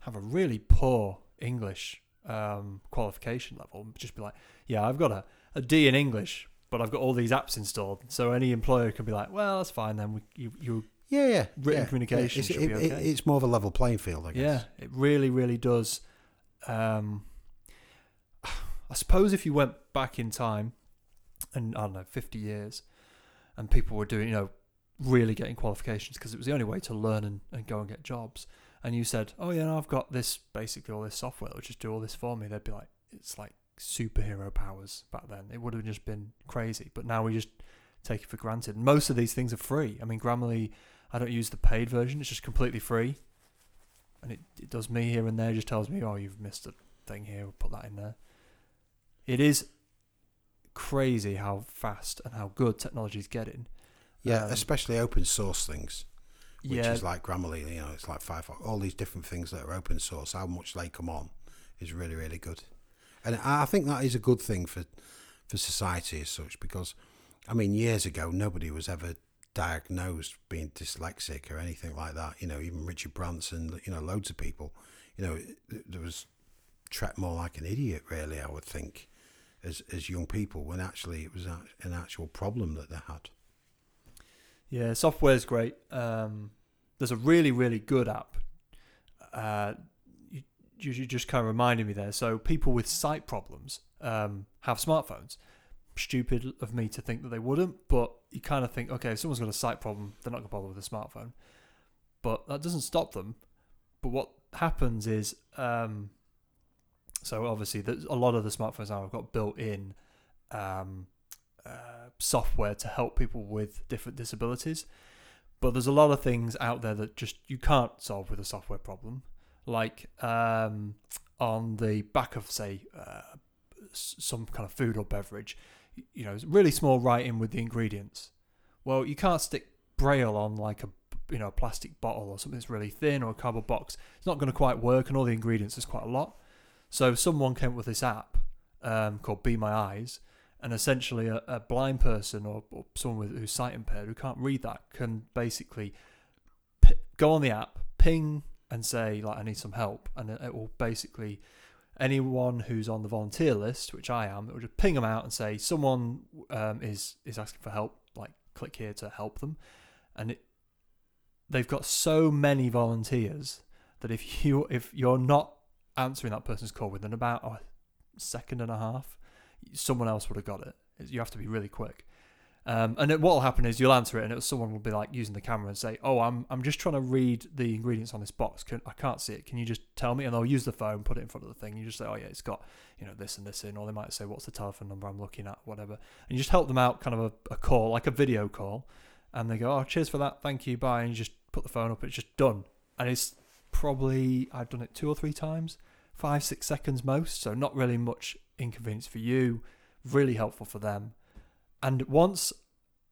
have a really poor English um qualification level, just be like, yeah, I've got a a D in English, but I've got all these apps installed. So any employer can be like, well, that's fine then. We, you, you, yeah, yeah, written yeah. communication it's, should it, be okay. It, it's more of a level playing field, I guess. Yeah, it really, really does. Um, I suppose if you went back in time and, I don't know, fifty years, and people were doing, you know, really getting qualifications because it was the only way to learn and, and go and get jobs. And you said, oh, yeah, no, I've got this, basically all this software that will just do all this for me. They'd be like, it's like, superhero powers back then. It would have just been crazy, but now we just take it for granted. Most of these things are free. I mean, Grammarly, I don't use the paid version. It's just completely free, and it, it does me here and there. It just tells me, oh, you've missed a thing here, we'll put that in there. It is crazy how fast and how good technology's getting. Yeah, um, especially open source things, which yeah. is like Grammarly, you know, it's like Firefox, all these different things that are open source, how much they come on is really, really good. And I think that is a good thing for, for society as such, because, I mean, years ago, nobody was ever diagnosed being dyslexic or anything like that. You know, even Richard Branson, you know, loads of people, you know, there was treated more like an idiot, really, I would think, as as young people, when actually it was an actual problem that they had. Yeah, software's great. Um, there's a really, really good app. Uh You just kind of reminded me there. So people with sight problems um, have smartphones. Stupid of me to think that they wouldn't, but you kind of think, okay, if someone's got a sight problem, they're not going to bother with a smartphone. But that doesn't stop them. But what happens is, um, so obviously there's a lot of the smartphones now have got built-in um, uh, software to help people with different disabilities. But there's a lot of things out there that just you can't solve with a software problem. Like um, on the back of, say, uh, some kind of food or beverage, you know, really small writing with the ingredients. Well, you can't stick braille on like a, you know, a plastic bottle or something that's really thin or a cardboard box. It's not going to quite work, and all the ingredients is quite a lot. So someone came up with this app um, called Be My Eyes, and essentially a, a blind person or, or someone with, who's sight impaired who can't read that can basically p- go on the app, ping. And say, like, I need some help, and it will basically, anyone who's on the volunteer list, which I am, it will just ping them out and say, someone um, is is asking for help, like, click here to help them. And it, they've got so many volunteers that if, you, if you're not answering that person's call within about a second and a half, someone else would have got it. You have to be really quick. Um, and it, what will happen is you'll answer it, and it'll, someone will be like using the camera and say, "Oh, I'm I'm just trying to read the ingredients on this box. Can, I can't see it. Can you just tell me?" And they'll use the phone, put it in front of the thing. And you just say, "Oh yeah, it's got, you know, this and this in." Or they might say, "What's the telephone number I'm looking at?" Whatever. And you just help them out, kind of a, a call, like a video call. And they go, "Oh, cheers for that. Thank you. Bye." And you just put the phone up. It's just done. and it's probably, I've done it two or three times, five, six seconds most, so not really much inconvenience for you, really helpful for them. And once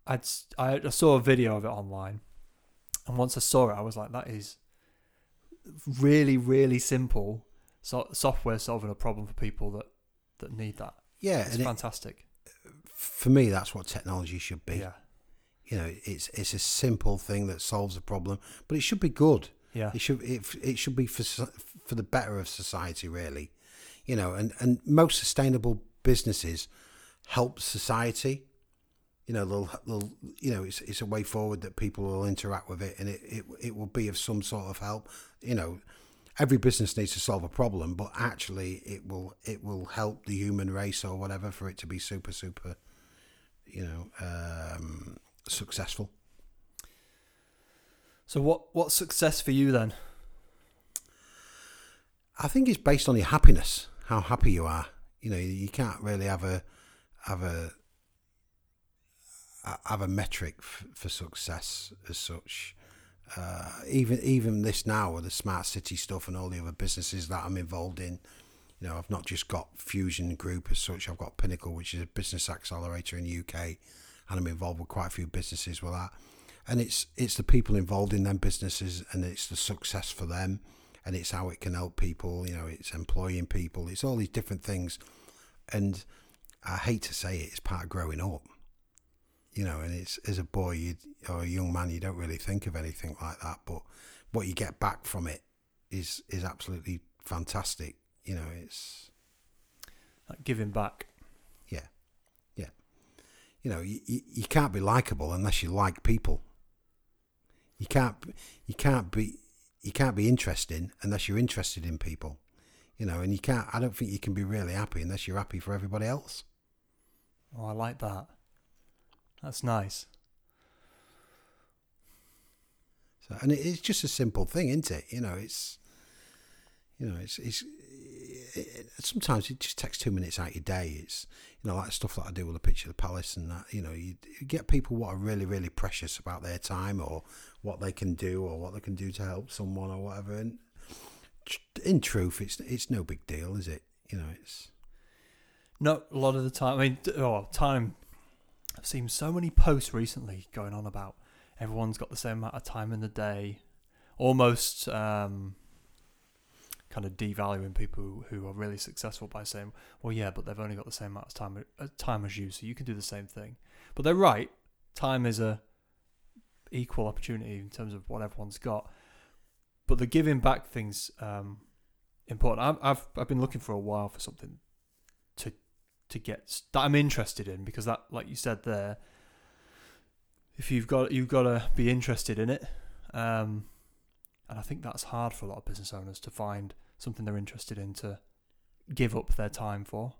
I'd, I saw a video of it online, and once I saw it, I was like, that is really, really simple so- software solving a problem for people that, that need that. Yeah. It's fantastic. It, for me, that's what technology should be. Yeah. You know, it's it's a simple thing that solves a problem, but it should be good. Yeah. It should it, it should be for for the better of society, really. You know, and, and most sustainable businesses help society. You know, they'll, they'll, you know, it's it's a way forward that people will interact with it, and it, it it will be of some sort of help. You know, every business needs to solve a problem, but actually, it will it will help the human race or whatever for it to be super super, you know, um, successful. So what what's success for you then? I think it's based on your happiness, how happy you are. You know, you can't really have a have a have a metric f- for success as such. Uh, even even this now with the smart city stuff and all the other businesses that I'm involved in, you know, I've not just got Fusion Group as such. I've got Pinnacle, which is a business accelerator in the U K, and I'm involved with quite a few businesses with that. And it's it's the people involved in them businesses, and it's the success for them, and it's how it can help people. You know, it's employing people. It's all these different things, and I hate to say it, it's part of growing up. You know, and it's as a boy you'd, or a young man, you don't really think of anything like that. But what you get back from it is is absolutely fantastic. You know, it's like giving back. Yeah, yeah. You know, you you, you can't be likable unless you like people. You can't you can't be you can't be interesting unless you're interested in people. You know, and you can't. I don't think you can be really happy unless you're happy for everybody else. Oh, I like that. That's nice. So, and it's just a simple thing, isn't it? You know, it's, you know, it's, it's it, sometimes it just takes two minutes out of your day. It's, you know, like stuff that I do with a picture of the palace and that, you know, you, you get people what are really, really precious about their time or what they can do or what they can do to help someone or whatever. And in truth, it's, it's no big deal, is it? You know, it's. Not a lot of the time. I mean, oh, time. I've seen so many posts recently going on about everyone's got the same amount of time in the day, almost um, kind of devaluing people who are really successful by saying, well, yeah, but they've only got the same amount of time, uh, time as you, so you can do the same thing. But they're right. Time is a equal opportunity in terms of what everyone's got. But the giving back thing's um, important. I've, I've I've been looking for a while for something to to get that I'm interested in, because that, like you said there, if you've got you've got to be interested in it, um, and I think that's hard for a lot of business owners to find something they're interested in to give up their time for.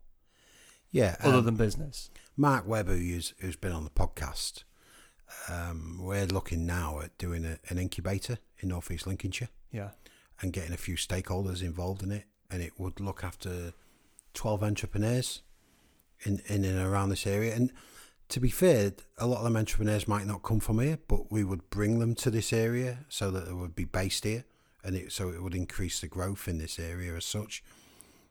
Yeah, other um, than business. Mark Webb, who's who's been on the podcast, um, we're looking now at doing a, an incubator in North East Lincolnshire. Yeah, and getting a few stakeholders involved in it, and it would look after twelve entrepreneurs. In, in and around this area. And to be fair, a lot of them entrepreneurs might not come from here, but we would bring them to this area so that they would be based here, and it, so it would increase the growth in this area as such.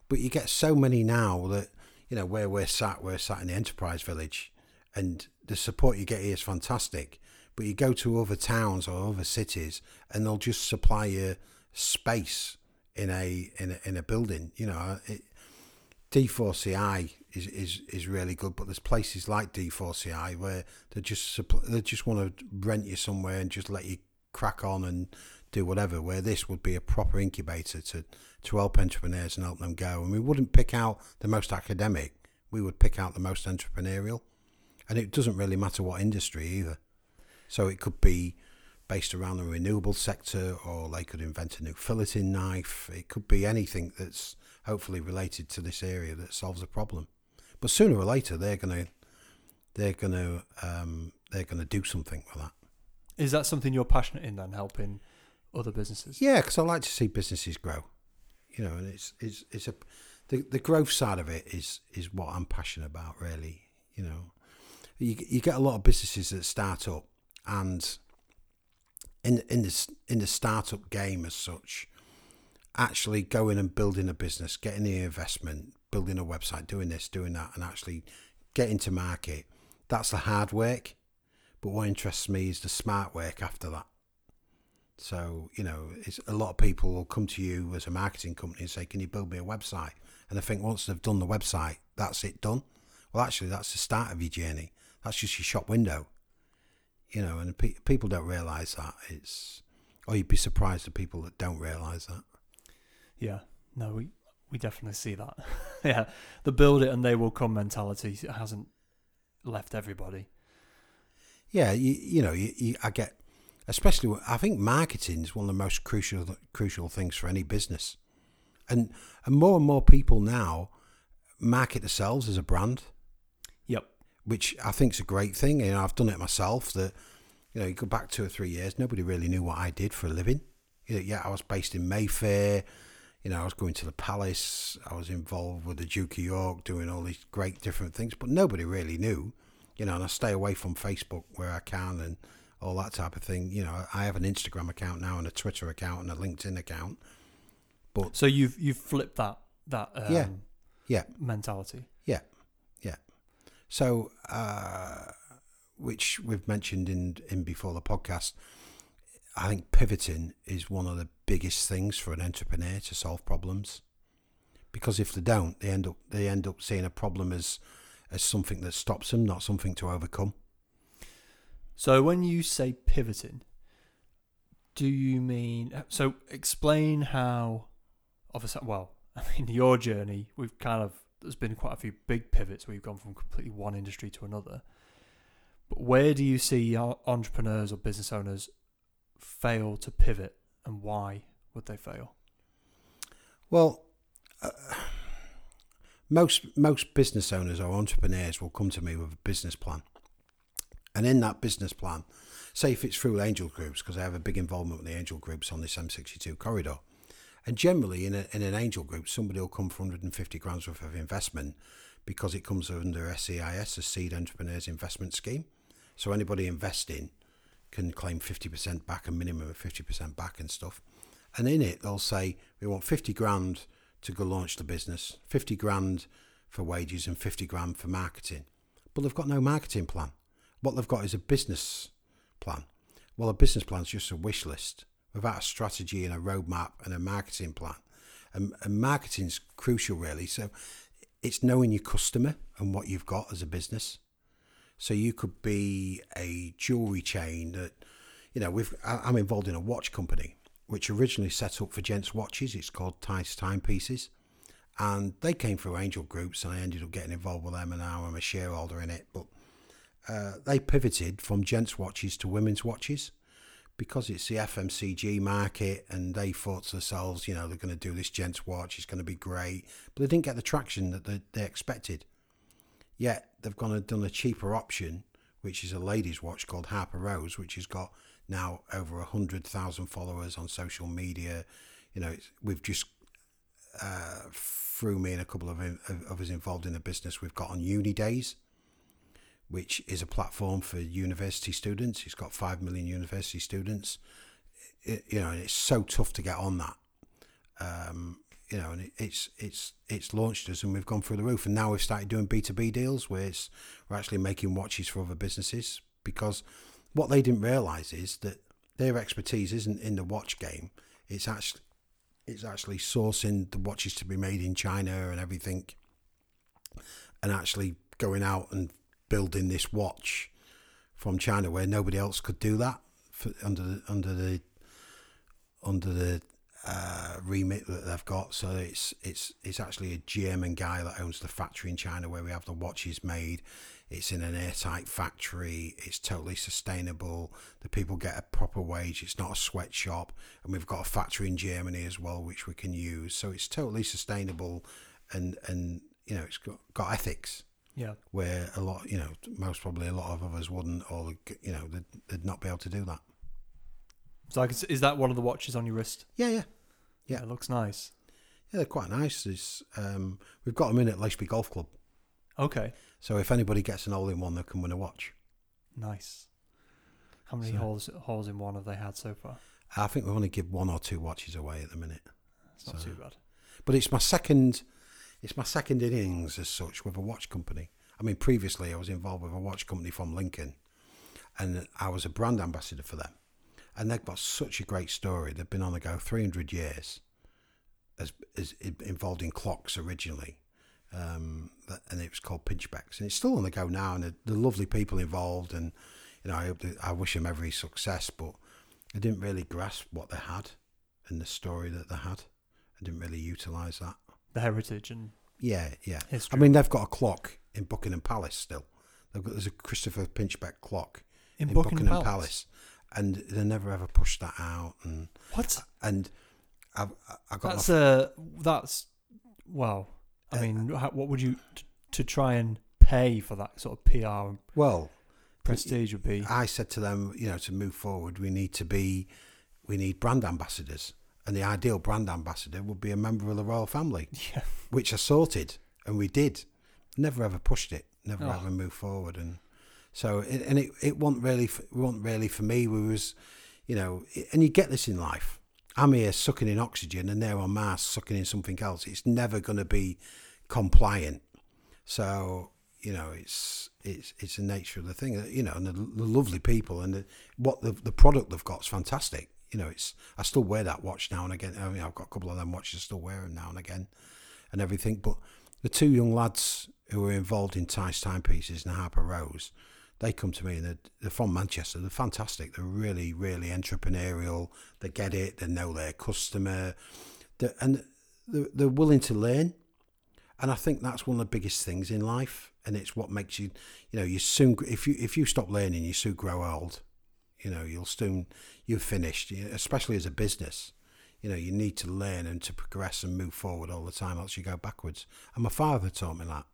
But you get so many now that, you know, where we're sat, we're sat in the enterprise village, and the support you get here is fantastic, but you go to other towns or other cities and they'll just supply you space in a in a, in a building. You know, it, D four C I Is, is is really good, but there's places like D four C I where they just they just want to rent you somewhere and just let you crack on and do whatever, where this would be a proper incubator to, to help entrepreneurs and help them go. And we wouldn't pick out the most academic, we would pick out the most entrepreneurial, and it doesn't really matter what industry either. So it could be based around the renewable sector, or they could invent a new filleting knife. It could be anything that's hopefully related to this area that solves a problem. But sooner or later, they're gonna, they're gonna, um, they're gonna do something with that. Is that something you're passionate in then, helping other businesses? Yeah, because I like to see businesses grow. You know, and it's it's it's a the, the growth side of it is is what I'm passionate about, really. You know, you you get a lot of businesses that start up, and in in this in the startup game as such, actually going and building a business, getting the investment, building a website, doing this, doing that, and actually getting to market. That's the hard work. But what interests me is the smart work after that. So, you know, it's a lot of people will come to you as a marketing company and say, can you build me a website? And I think once they've done the website, that's it done. Well, actually, that's the start of your journey. That's just your shop window. You know, and pe- people don't realise that. It's, or you'd be surprised at people that don't realise that. Yeah, no, we we definitely see that. Yeah, the build it and they will come mentality hasn't left everybody. Yeah, you, you know, you, you, I get, especially, when, I think marketing is one of the most crucial crucial things for any business. And, and more and more people now market themselves as a brand. Yep. Which I think is a great thing. You know, I've done it myself that, you know, you go back two or three years, nobody really knew what I did for a living. You know, yeah, I was based in Mayfair. You know, I was going to the palace. I was involved with the Duke of York, doing all these great different things, but nobody really knew. You know, and I stay away from Facebook where I can and all that type of thing. You know, I have an Instagram account now and a Twitter account and a LinkedIn account. But so you've you've flipped that that um, yeah. yeah mentality. Yeah, yeah. So, uh, which we've mentioned in in before the podcast, I think pivoting is one of the biggest things for an entrepreneur to solve problems, because if they don't, they end up they end up seeing a problem as as something that stops them, not something to overcome. So when you say pivoting, do you mean... So explain how... Obviously, well, I mean, your journey, we've kind of... There's been quite a few big pivots where you've gone from completely one industry to another. But where do you see entrepreneurs or business owners fail to pivot, and why would they fail? Well... Uh... Most most business owners or entrepreneurs will come to me with a business plan. And in that business plan, say if it's through angel groups, because I have a big involvement with the angel groups on this M sixty-two corridor. And generally in, a, in an angel group, somebody will come for one hundred fifty grand's worth of investment because it comes under S E I S, the Seed Entrepreneurs Investment Scheme. So anybody investing can claim fifty percent back, a minimum of fifty percent back and stuff. And in it, they'll say, we want fifty grand to go launch the business, fifty grand for wages and fifty grand for marketing. But they've got no marketing plan. What they've got is a business plan. Well, a business plan is just a wish list without a strategy and a roadmap and a marketing plan. And, and marketing's crucial, really. So it's knowing your customer and what you've got as a business. So you could be a jewelry chain that, you know, we've, I'm involved in a watch company, which originally set up for gents' watches. It's called Tice Timepieces. And they came through angel groups and I ended up getting involved with them and now I'm a shareholder in it. But uh, they pivoted from gents' watches to women's watches because it's the F M C G market and they thought to themselves, you know, they're going to do this gents' watch, it's going to be great. But they didn't get the traction that they, they expected. Yet they've gone and done a cheaper option, which is a ladies' watch called Harper Rose, which has got now over one hundred thousand followers on social media. You know, it's, we've just, uh, through me and a couple of, of, of us involved in the business, we've got on Uni Days, which is a platform for university students. It's got five million university students. It, you know, and it's so tough to get on that. Um, you know, and it, it's it's it's launched us and we've gone through the roof. And now we've started doing B two B deals where it's, we're actually making watches for other businesses because... What they didn't realise is that their expertise isn't in the watch game. It's actually it's actually sourcing the watches to be made in China and everything, and actually going out and building this watch from China where nobody else could do that for, under the under the under the uh, remit that they've got. So it's it's it's actually a German guy that owns the factory in China where we have the watches made. It's in an airtight factory. It's totally sustainable. The people get a proper wage. It's not a sweatshop. And we've got a factory in Germany as well, which we can use. So it's totally sustainable. And, and you know, it's got, got ethics. Yeah. Where a lot, you know, most probably a lot of others wouldn't, or, you know, they'd, they'd not be able to do that. So I can, is that one of the watches on your wrist? Yeah, yeah. Yeah, yeah, it looks nice. Yeah, they're quite nice. It's, um, we've got them in at Lashby Golf Club. Okay. So if anybody gets an all-in-one, they can win a watch. Nice. How many so, holes holes in one have they had so far? I think we only give one or two watches away at the minute. It's so, not too bad. But it's my second, it's my second innings as such with a watch company. I mean, previously I was involved with a watch company from Lincoln, and I was a brand ambassador for them. And they've got such a great story. They've been on the go three hundred years as, as involved in clocks originally. Um, that, and it was called Pinchbecks. And it's still on the go now, and they're, they're lovely people involved. And, you know, I, hope that, I wish them every success, but I didn't really grasp what they had and the story that they had. I didn't really utilise that. The heritage and yeah, yeah. history. I mean, they've got a clock in Buckingham Palace still. They've got, there's a Christopher Pinchbeck clock in, in Buckingham, Buckingham Palace. Palace. And they never ever pushed that out. And what? And I've, I've got that's a that's wow. I uh, mean, how, what would you t- to try and pay for that sort of P R? Well, prestige would be. I said to them, you know, to move forward, we need to be, we need brand ambassadors, and the ideal brand ambassador would be a member of the royal family, yeah. which I sorted, and we did. Never ever pushed it. Never oh. ever moved forward, and. So, and it, it wasn't really, it wasn't really for me. We was, you know, and you get this in life. I'm here sucking in oxygen and they're on Mars sucking in something else. It's never going to be compliant. So, you know, it's, it's, it's the nature of the thing, you know, and the, the lovely people and the, what the, the product they've got is fantastic. You know, it's, I still wear that watch now and again. I mean, I've got a couple of them watches, I still wear them now and again and everything. But the two young lads who were involved in Tice Timepieces and Harper Rose, they come to me and they're, they're from Manchester. They're fantastic. They're really, really entrepreneurial. They get it. They know their customer. They're, and they're, they're willing to learn. And I think that's one of the biggest things in life. And it's what makes you, you know, you soon, if you if you stop learning, you soon grow old. You know, you'll soon, you're finished, especially as a business. You know, you need to learn and to progress and move forward all the time, else you go backwards. And my father taught me that.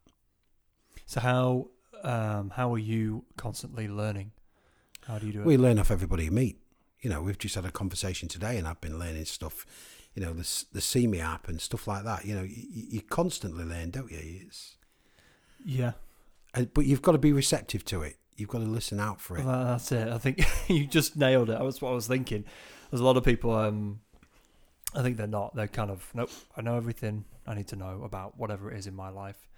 So how... Um, how are you constantly learning? How do you do it? We learn off everybody you meet. You know, we've just had a conversation today and I've been learning stuff, you know, the, the See Me app and stuff like that. You know, you, you constantly learn, don't you? It's, yeah. And, but you've got to be receptive to it. You've got to listen out for it. Well, that's it. I think you just nailed it. That's what I was thinking. There's a lot of people, um, I think they're not. They're kind of, nope, I know everything I need to know about whatever it is in my life.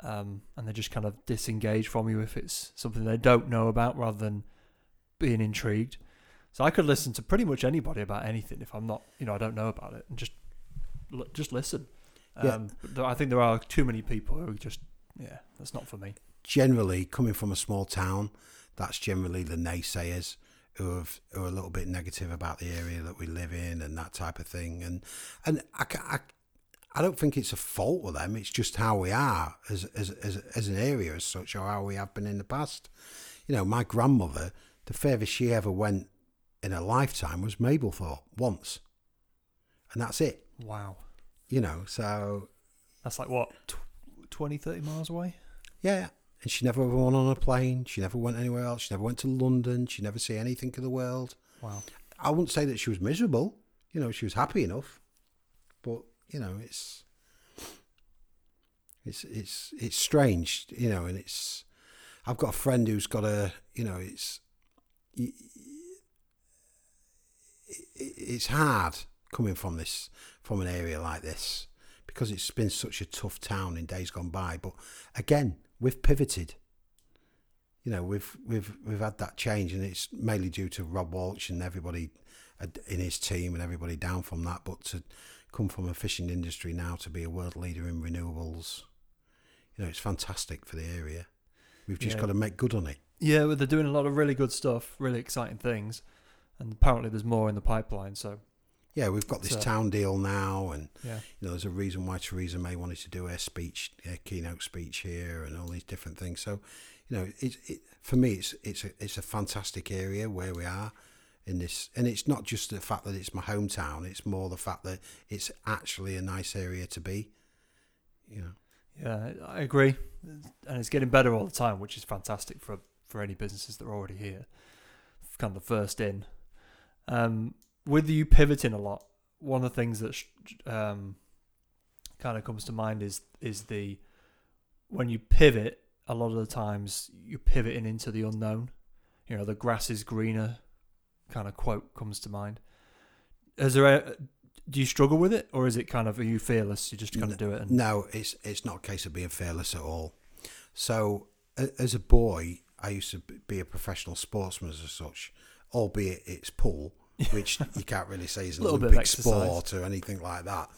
Um, and they just kind of disengage from you if it's something they don't know about rather than being intrigued. So I could listen to pretty much anybody about anything if I'm not, you know, I don't know about it and just just listen. Um, yeah. I think there are too many people who just, yeah, that's not for me. Generally, coming from a small town, that's generally the naysayers who, have, who are a little bit negative about the area that we live in and that type of thing. And, and I I I don't think it's a fault with them. It's just how we are as as as as an area as such, or how we have been in the past. You know, my grandmother, the furthest she ever went in her lifetime was Mablethorpe once, and that's it. Wow. You know, so that's like what twenty, thirty miles away. Yeah, and she never went on a plane. She never went anywhere else. She never went to London. She never saw anything of the world. Wow. I wouldn't say that she was miserable. You know, she was happy enough, but. You know, it's it's it's it's strange, you know, and it's I've got a friend who's got a, you know, it's it, it's hard coming from this from an area like this because it's been such a tough town in days gone by. But again, we've pivoted. You know, we've we've we've had that change, and it's mainly due to Rob Walsh and everybody in his team and everybody down from that, but to come from a fishing industry now to be a world leader in renewables, you know, it's fantastic for the area. We've just yeah. got to make good on it. Yeah, well, they're doing a lot of really good stuff, really exciting things, and apparently there's more in the pipeline. So yeah, we've got this so, town deal now, and yeah. you know, there's a reason why Theresa May wanted to do her speech, her keynote speech here, and all these different things. So you know, it, it for me, it's it's a, it's a fantastic area where we are. In this, and it's not just the fact that it's my hometown, it's more the fact that it's actually a nice area to be, you know. Yeah, I agree, and it's getting better all the time, which is fantastic for for any businesses that are already here, kind of the first in. Um, with you pivoting a lot, one of the things that um, kind of comes to mind is is the when you pivot, a lot of the times you're pivoting into the unknown. you know, the grass is greener kind of quote comes to mind. Is there a, do you struggle with it, or is it kind of, are you fearless? You just kind of do it? And... No, it's it's not a case of being fearless at all. So as a boy, I used to be a professional sportsman as such, albeit it's pool, which you can't really say is an Olympic sport or anything like that.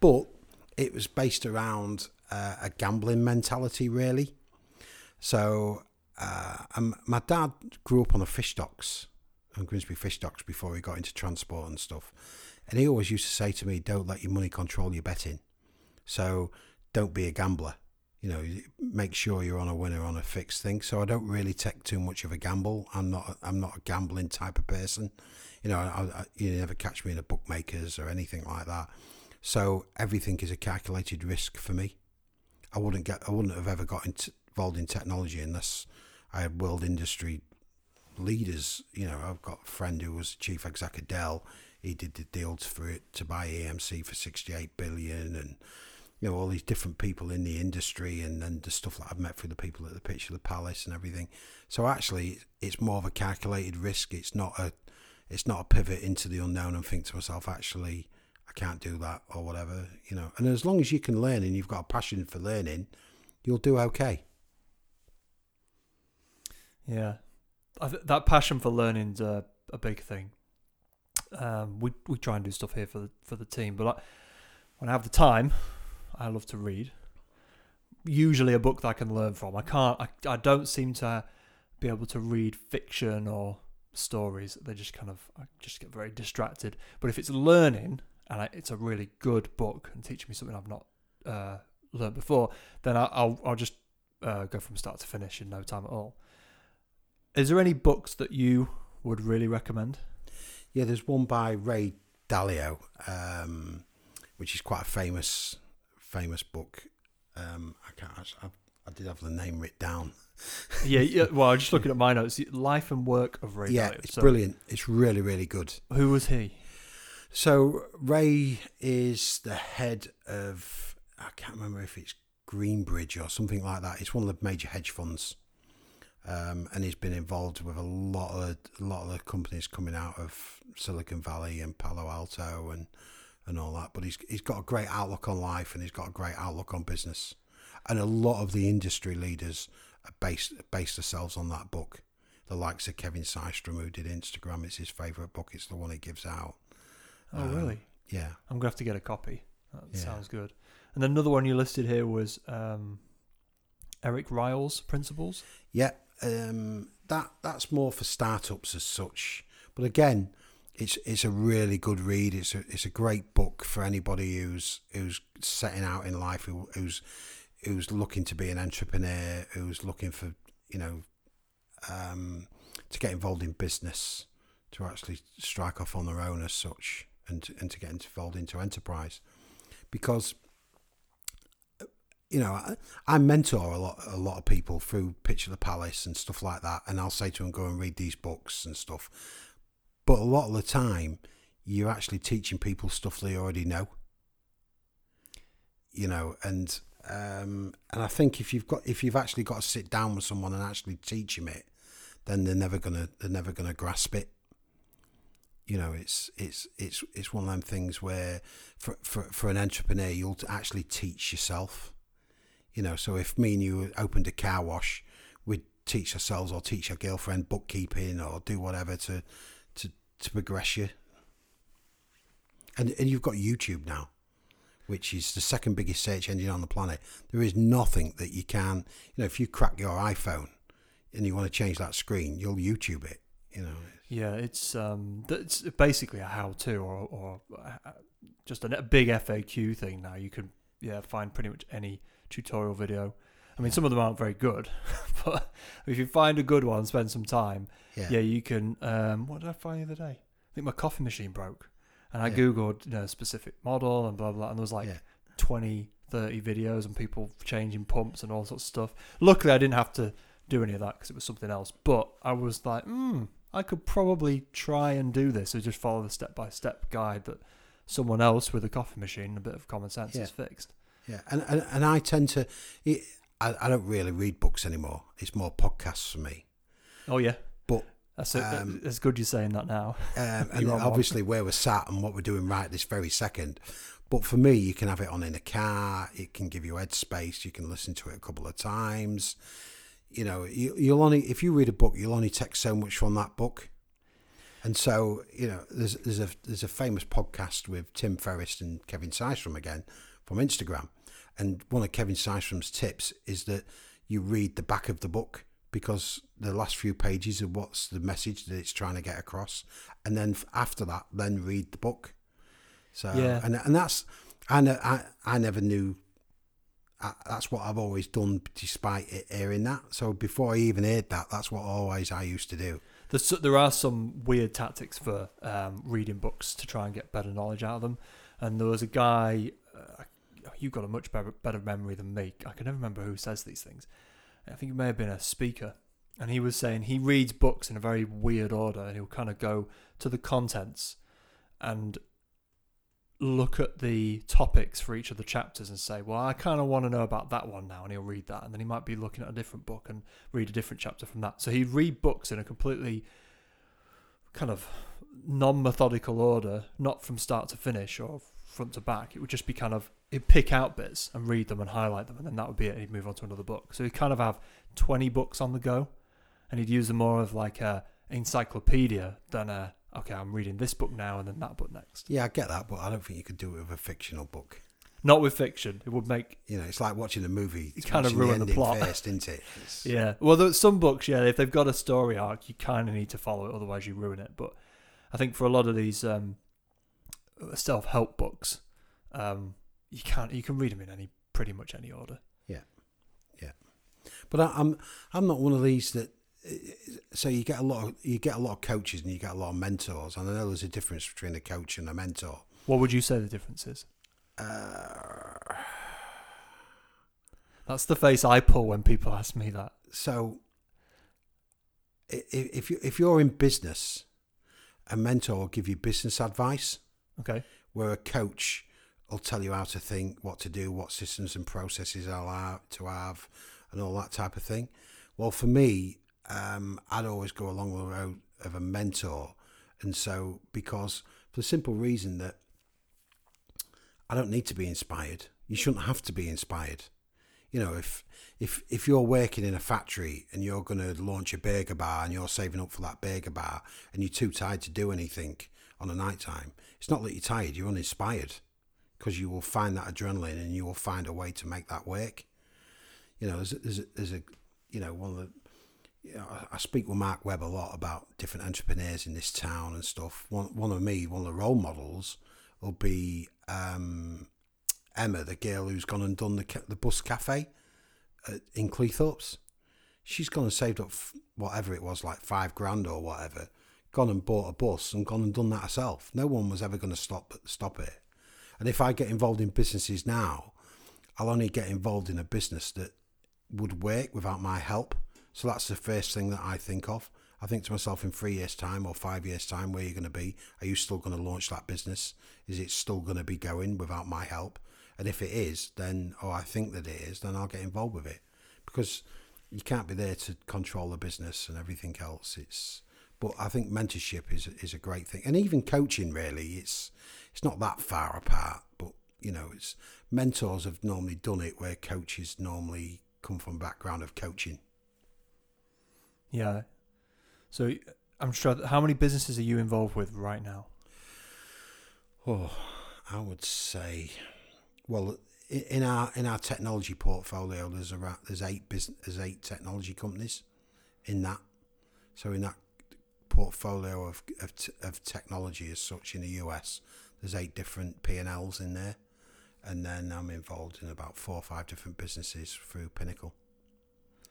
But it was based around uh, a gambling mentality, really. So uh, my dad grew up on a fish docks, on Grimsby fish docks, before he got into transport and stuff. And he always used to say to me, don't let your money control your betting. So don't be a gambler. You know, make sure you're on a winner on a fixed thing. So I don't really take too much of a gamble. I'm not. I'm not a gambling type of person. You know, I, I, you never catch me in a bookmaker's or anything like that. So everything is a calculated risk for me. I wouldn't get. I wouldn't have ever got involved in technology unless I had world industry leaders. You know, I've got a friend who was chief exec at Dell. He did the deals for it to buy A M C for sixty-eight billion dollars and. You know, all these different people in the industry, and then the stuff that I've met through the people at the Pitch of the Palace and everything. So actually, it's more of a calculated risk. It's not a, it's not a pivot into the unknown and think to myself, actually, I can't do that or whatever. You know, and as long as you can learn and you've got a passion for learning, you'll do okay. Yeah, I th- that passion for learning's a, a big thing. Um, we we try and do stuff here for the, for the team, but I, when I have the time. I love to read. Usually a book that I can learn from. I can't, I, I don't seem to be able to read fiction or stories. They just kind of, I just get very distracted. But if it's learning and I, it's a really good book and teaching me something I've not uh, learned before, then I, I'll, I'll just uh, go from start to finish in no time at all. Is there any books that you would really recommend? Yeah, there's one by Ray Dalio, um, which is quite a famous... famous book. um I can't I, I did have the name written down. yeah, yeah well I'm just looking at my notes. Life and Work of Ray yeah Dalio, it's so. Brilliant. It's really really good. Who was he? So Ray is the head of, I can't remember if it's Greenbridge or something like that. It's one of the major hedge funds, um and he's been involved with a lot of a lot of the companies coming out of Silicon Valley and Palo Alto and and all that, but he's he's got a great outlook on life and he's got a great outlook on business, and a lot of the industry leaders are based based themselves on that book. The likes of Kevin Systrom, who did Instagram, it's his favourite book. It's the one he gives out. Oh, um, really? Yeah, I'm gonna have to get a copy. That yeah. sounds good. And another one you listed here was um, Eric Ryle's Principles. Yeah, um, that that's more for startups as such. But again. It's it's a really good read. It's a it's a great book for anybody who's who's setting out in life, who, who's who's looking to be an entrepreneur, who's looking for you know um, to get involved in business, to actually strike off on their own as such, and to, and to get involved into enterprise, because you know I, I mentor a lot a lot of people through Pitch of the Palace and stuff like that, and I'll say to them, go and read these books and stuff. But a lot of the time, you're actually teaching people stuff they already know. You know, and um, and I think if you've got if you've actually got to sit down with someone and actually teach them it, then they're never gonna they're never gonna grasp it. You know, it's it's it's it's one of them things where for for, for an entrepreneur, you'll actually teach yourself. You know, so if me and you opened a car wash, we'd teach ourselves or teach our girlfriend bookkeeping or do whatever to. to progress you. And and you've got YouTube now, which is the second biggest search engine on the planet. There is nothing that you can, you know, if you crack your iPhone and you want to change that screen, you'll YouTube it, you know. Yeah, it's um that's basically a how-to or, or just a big F A Q thing now. You can yeah find pretty much any tutorial video. I mean, some of them aren't very good, but if you find a good one, spend some time. Yeah, yeah you can. Um, what did I find the other day? I think my coffee machine broke, and I yeah. googled you know, a specific model and blah blah, and there was like yeah. twenty, thirty videos and people changing pumps and all sorts of stuff. Luckily, I didn't have to do any of that because it was something else. But I was like, hmm, I could probably try and do this. So just follow the step by step guide that someone else with a coffee machine, and a bit of common sense, yeah. has fixed. Yeah, and and, and I tend to. It, I, I don't really read books anymore. It's more podcasts for me. Oh yeah. But That's a, um, it's good you're saying that now. Um, and obviously where we're sat and what we're doing right this very second. But for me, you can have it on in a car. It can give you headspace. You can listen to it a couple of times. You know, you, you'll only, if you read a book, you'll only take so much from that book. And so, you know, there's there's a there's a famous podcast with Tim Ferriss and Kevin Systrom again from Instagram. And one of Kevin Systrom's tips is that you read the back of the book, because the last few pages of what's the message that it's trying to get across. And then after that, then read the book. So, yeah. and and that's, I, I, I never knew, I, that's what I've always done despite it hearing that. So before I even heard that, that's what always I used to do. There's, there are some weird tactics for um, reading books to try and get better knowledge out of them. And there was a guy, uh, you've got a much better, better memory than me. I can never remember who says these things. I think it may have been a speaker. And he was saying he reads books in a very weird order, and he'll kind of go to the contents and look at the topics for each of the chapters and say, well, I kind of want to know about that one now. And he'll read that. And then he might be looking at a different book and read a different chapter from that. So he'd read books in a completely kind of non-methodical order, not from start to finish or front to back. It would just be kind of, he'd pick out bits and read them and highlight them, and then that would be it. He'd move on to another book. So he'd kind of have twenty books on the go, and he'd use them more of like a encyclopedia than a, okay, I'm reading this book now and then that book next. Yeah, I get that, but I don't think you could do it with a fictional book. Not with fiction. It would make... You know, it's like watching a movie. It's kind of ruin the, the plot. First, isn't it? It's... Yeah. Well, there's some books, yeah, if they've got a story arc, you kind of need to follow it, otherwise you ruin it. But I think for a lot of these um, self-help books, um, you can't. You can read them in any pretty much any order. Yeah, yeah. But I, I'm I'm not one of these that. So you get a lot of you get a lot of coaches and you get a lot of mentors, and I know there's a difference between a coach and a mentor. What would you say the difference is? Uh, That's the face I pull when people ask me that. So if you if you're in business, a mentor will give you business advice. Okay. Where a coach will tell you how to think, what to do, what systems and processes are allowed to have, and all that type of thing. Well, for me, um, I'd always go along the road of a mentor. And so, because for the simple reason that I don't need to be inspired. You shouldn't have to be inspired. You know, if if if you're working in a factory and you're going to launch a burger bar and you're saving up for that burger bar and you're too tired to do anything on a night time, it's not that you're tired, you're uninspired, because you will find that adrenaline and you will find a way to make that work. You know, there's a, there's a, there's a you know, one of the, you know, I speak with Mark Webb a lot about different entrepreneurs in this town and stuff. One, one of me, one of the role models will be um, Emma, the girl who's gone and done the the bus cafe at, in Cleethorpes. She's gone and saved up whatever it was, like five grand or whatever, gone and bought a bus and gone and done that herself. No one was ever going to stop stop it. And if I get involved in businesses now, I'll only get involved in a business that would work without my help. So that's the first thing that I think of. I think to myself, in three years' time or five years' time, where are you going to be? Are you still going to launch that business? Is it still going to be going without my help? And if it is, then, or I think that it is, then I'll get involved with it. Because you can't be there to control the business and everything else. It's, but I think mentorship is is a great thing. And even coaching, really, it's it's not that far apart. But, you know, it's mentors have normally done it where coaches normally come from background of coaching. Yeah. So I'm sure, how many businesses are you involved with right now? Oh, I would say, well, in our in our technology portfolio, there's around there's eight business, there's eight technology companies in that. So in that portfolio of of, of technology as such in the U S, there's eight different P and L's in there, and then I'm involved in about four or five different businesses through Pinnacle,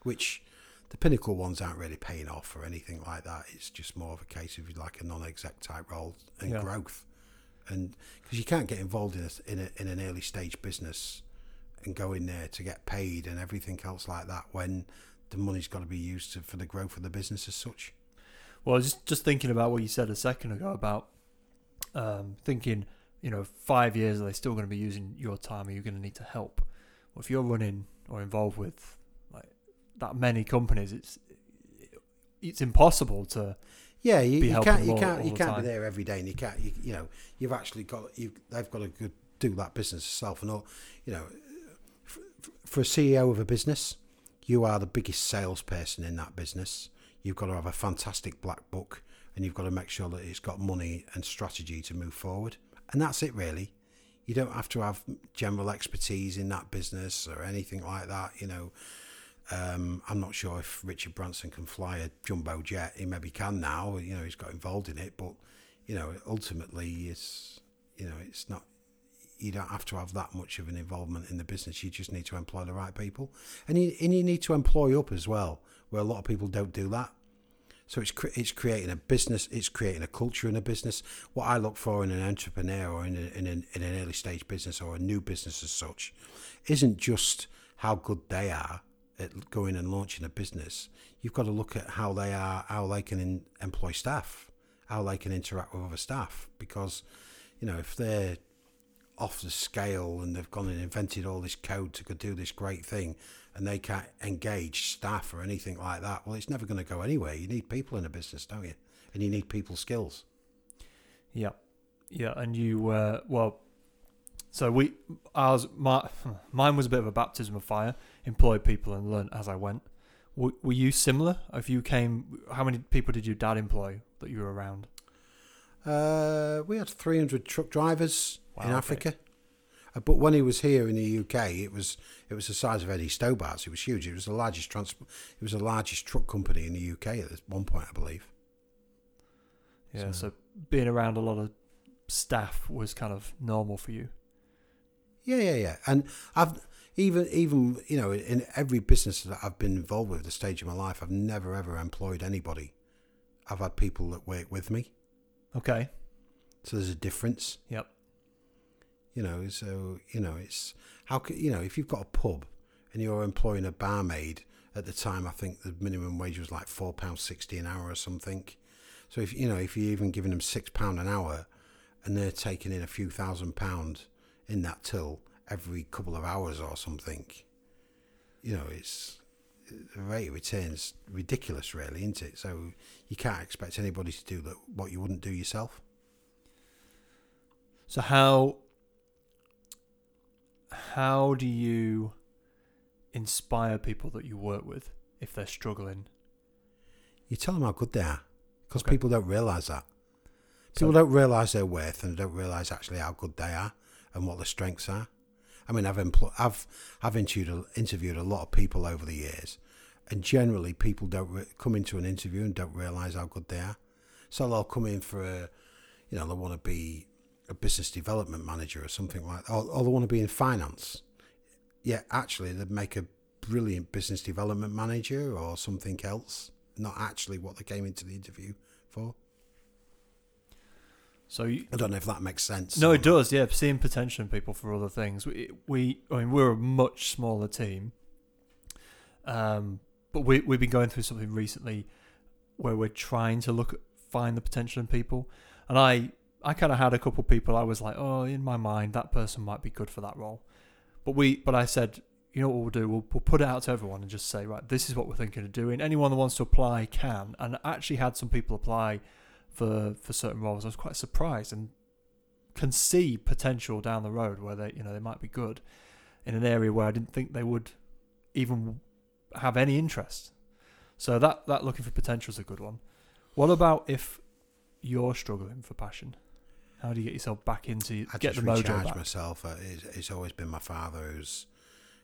which. The Pinnacle ones aren't really paying off or anything like that. It's just more of a case of like a non-exec type role and yeah. growth, and because you can't get involved in a, in, a, in an early stage business and go in there to get paid and everything else like that when the money's got to be used to, for the growth of the business as such. Well, I was just, just thinking about what you said a second ago about um, thinking, you know, five years are they still going to be using your time? Are you going to need to help? Well, if you're running or involved with that many companies, it's it's impossible to. Yeah, you, be you can't, you all, can't, all you can't time. be there every day, and you can't. You, you know, you've actually got, you they've got to good, do that business yourself, and all. You know, for, for a C E O of a business, you are the biggest salesperson in that business. You've got to have a fantastic black book, and you've got to make sure that it's got money and strategy to move forward. And that's it, really. You don't have to have general expertise in that business or anything like that. You know, um, I'm not sure if Richard Branson can fly a jumbo jet. He maybe can now. You know, he's got involved in it, but you know, ultimately, it's you know, it's not. You don't have to have that much of an involvement in the business. You just need to employ the right people, and you and you need to employ up as well, where a lot of people don't do that. So it's it's creating a business, it's creating a culture in a business. What I look for in an entrepreneur or in a, in an in an early stage business or a new business as such, isn't just how good they are at going and launching a business. You've got to look at how they are, how they can in, employ staff, how they can interact with other staff, because you know if they're off the scale and they've gone and invented all this code to do this great thing and they can't engage staff or anything like that, well, it's never going to go anywhere. You need people in a business, don't you? And you need people skills. Yeah. Yeah. And you, uh, well, so we, ours, my, mine was a bit of a baptism of fire, employed people and learnt as I went. Were, were you similar? If you came, how many people did your dad employ that you were around? Uh, we had three hundred truck drivers. Wow, in Africa, okay. uh, but when he was here in the U K, it was it was the size of Eddie Stobart's. It was huge. It was the largest trans- It was the largest truck company in the U K at one point, I believe. Yeah. So, so being around a lot of staff was kind of normal for you. Yeah, yeah, yeah. And I've even even you know in every business that I've been involved with at the stage of my life, I've never ever employed anybody. I've had people that work with me. Okay. So there's a difference. Yep. You know, so, you know, it's how, you know, if you've got a pub and you're employing a barmaid at the time, I think the minimum wage was like four pounds sixty an hour or something. So, if you know, if you're even giving them six pounds an hour and they're taking in a few thousand pounds in that till every couple of hours or something, you know, it's the rate of return's ridiculous, really, isn't it? So you can't expect anybody to do that, what you wouldn't do yourself. So how... How do you inspire people that you work with if they're struggling? You tell them how good they are, because okay. people don't realise that. People so, don't realise their worth, and don't realise actually how good they are and what their strengths are. I mean, I've empl- I've I've interviewed interviewed a lot of people over the years, and generally people don't re- come into an interview and don't realise how good they are. So they'll come in for a, you know, they want to be a business development manager or something like that, or, or they want to be in finance. Yeah, actually, they'd make a brilliant business development manager or something else, not actually what they came into the interview for. So you, I don't know if that makes sense. No, it does, yeah. Seeing potential in people for other things. We, we I mean, we're a much smaller team, um, but we, we've been going through something recently where we're trying to look at, find the potential in people. And I... I kind of had a couple people I was like, oh, in my mind, that person might be good for that role. But we, but I said, you know what we'll do? We'll, we'll put it out to everyone and just say, right, this is what we're thinking of doing. Anyone that wants to apply can. And I actually had some people apply for, for certain roles. I was quite surprised and can see potential down the road where they, you know, they might be good in an area where I didn't think they would even have any interest. So that, that looking for potential is a good one. What about if you're struggling for passion? How do you get yourself back into I get the mojo back? I just recharge myself. It's, it's always been my father who's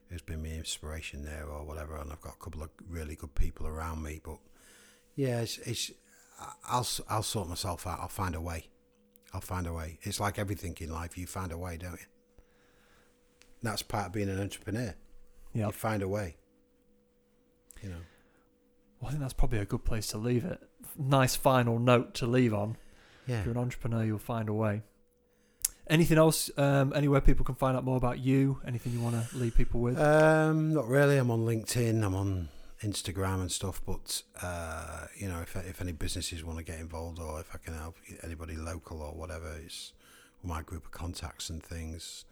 who's been my inspiration there, or whatever. And I've got a couple of really good people around me. But yeah, it's, it's I'll I'll sort myself out. I'll find a way. I'll find a way. It's like everything in life. You find a way, don't you? That's part of being an entrepreneur. Yep. You find a way. You know. Well, I think that's probably a good place to leave it. Nice final note to leave on. Yeah. If you're an entrepreneur, you'll find a way. Anything else, um, anywhere people can find out more about you? Anything you want to leave people with? Um, not really. I'm on LinkedIn. I'm on Instagram and stuff. But, uh, you know, if if any businesses want to get involved, or if I can help anybody local or whatever, it's my group of contacts and things.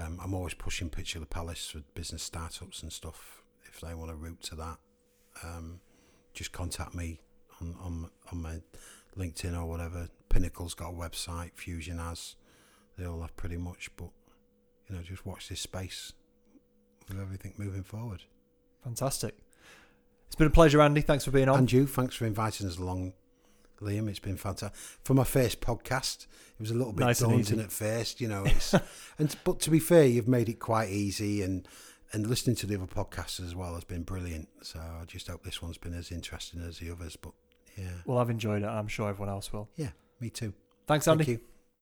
Um, I'm always pushing Picture the Palace for business startups and stuff. If they want to route to that, um, just contact me. on, on, on my LinkedIn or whatever. Pinnacle's got a website, Fusion has. They all have pretty much, but, you know, just watch this space with everything moving forward. Fantastic. It's been a pleasure, Andy. Thanks for being on. And you, thanks for inviting us along, Liam. It's been fantastic. For my first podcast, it was a little bit nice daunting at first, you know. It's and but to be fair, you've made it quite easy, and and listening to the other podcasts as well has been brilliant. So I just hope this one's been as interesting as the others. But yeah, well, I've enjoyed it. I'm sure everyone else will. Yeah, me too. Thanks, Andy. Thank you.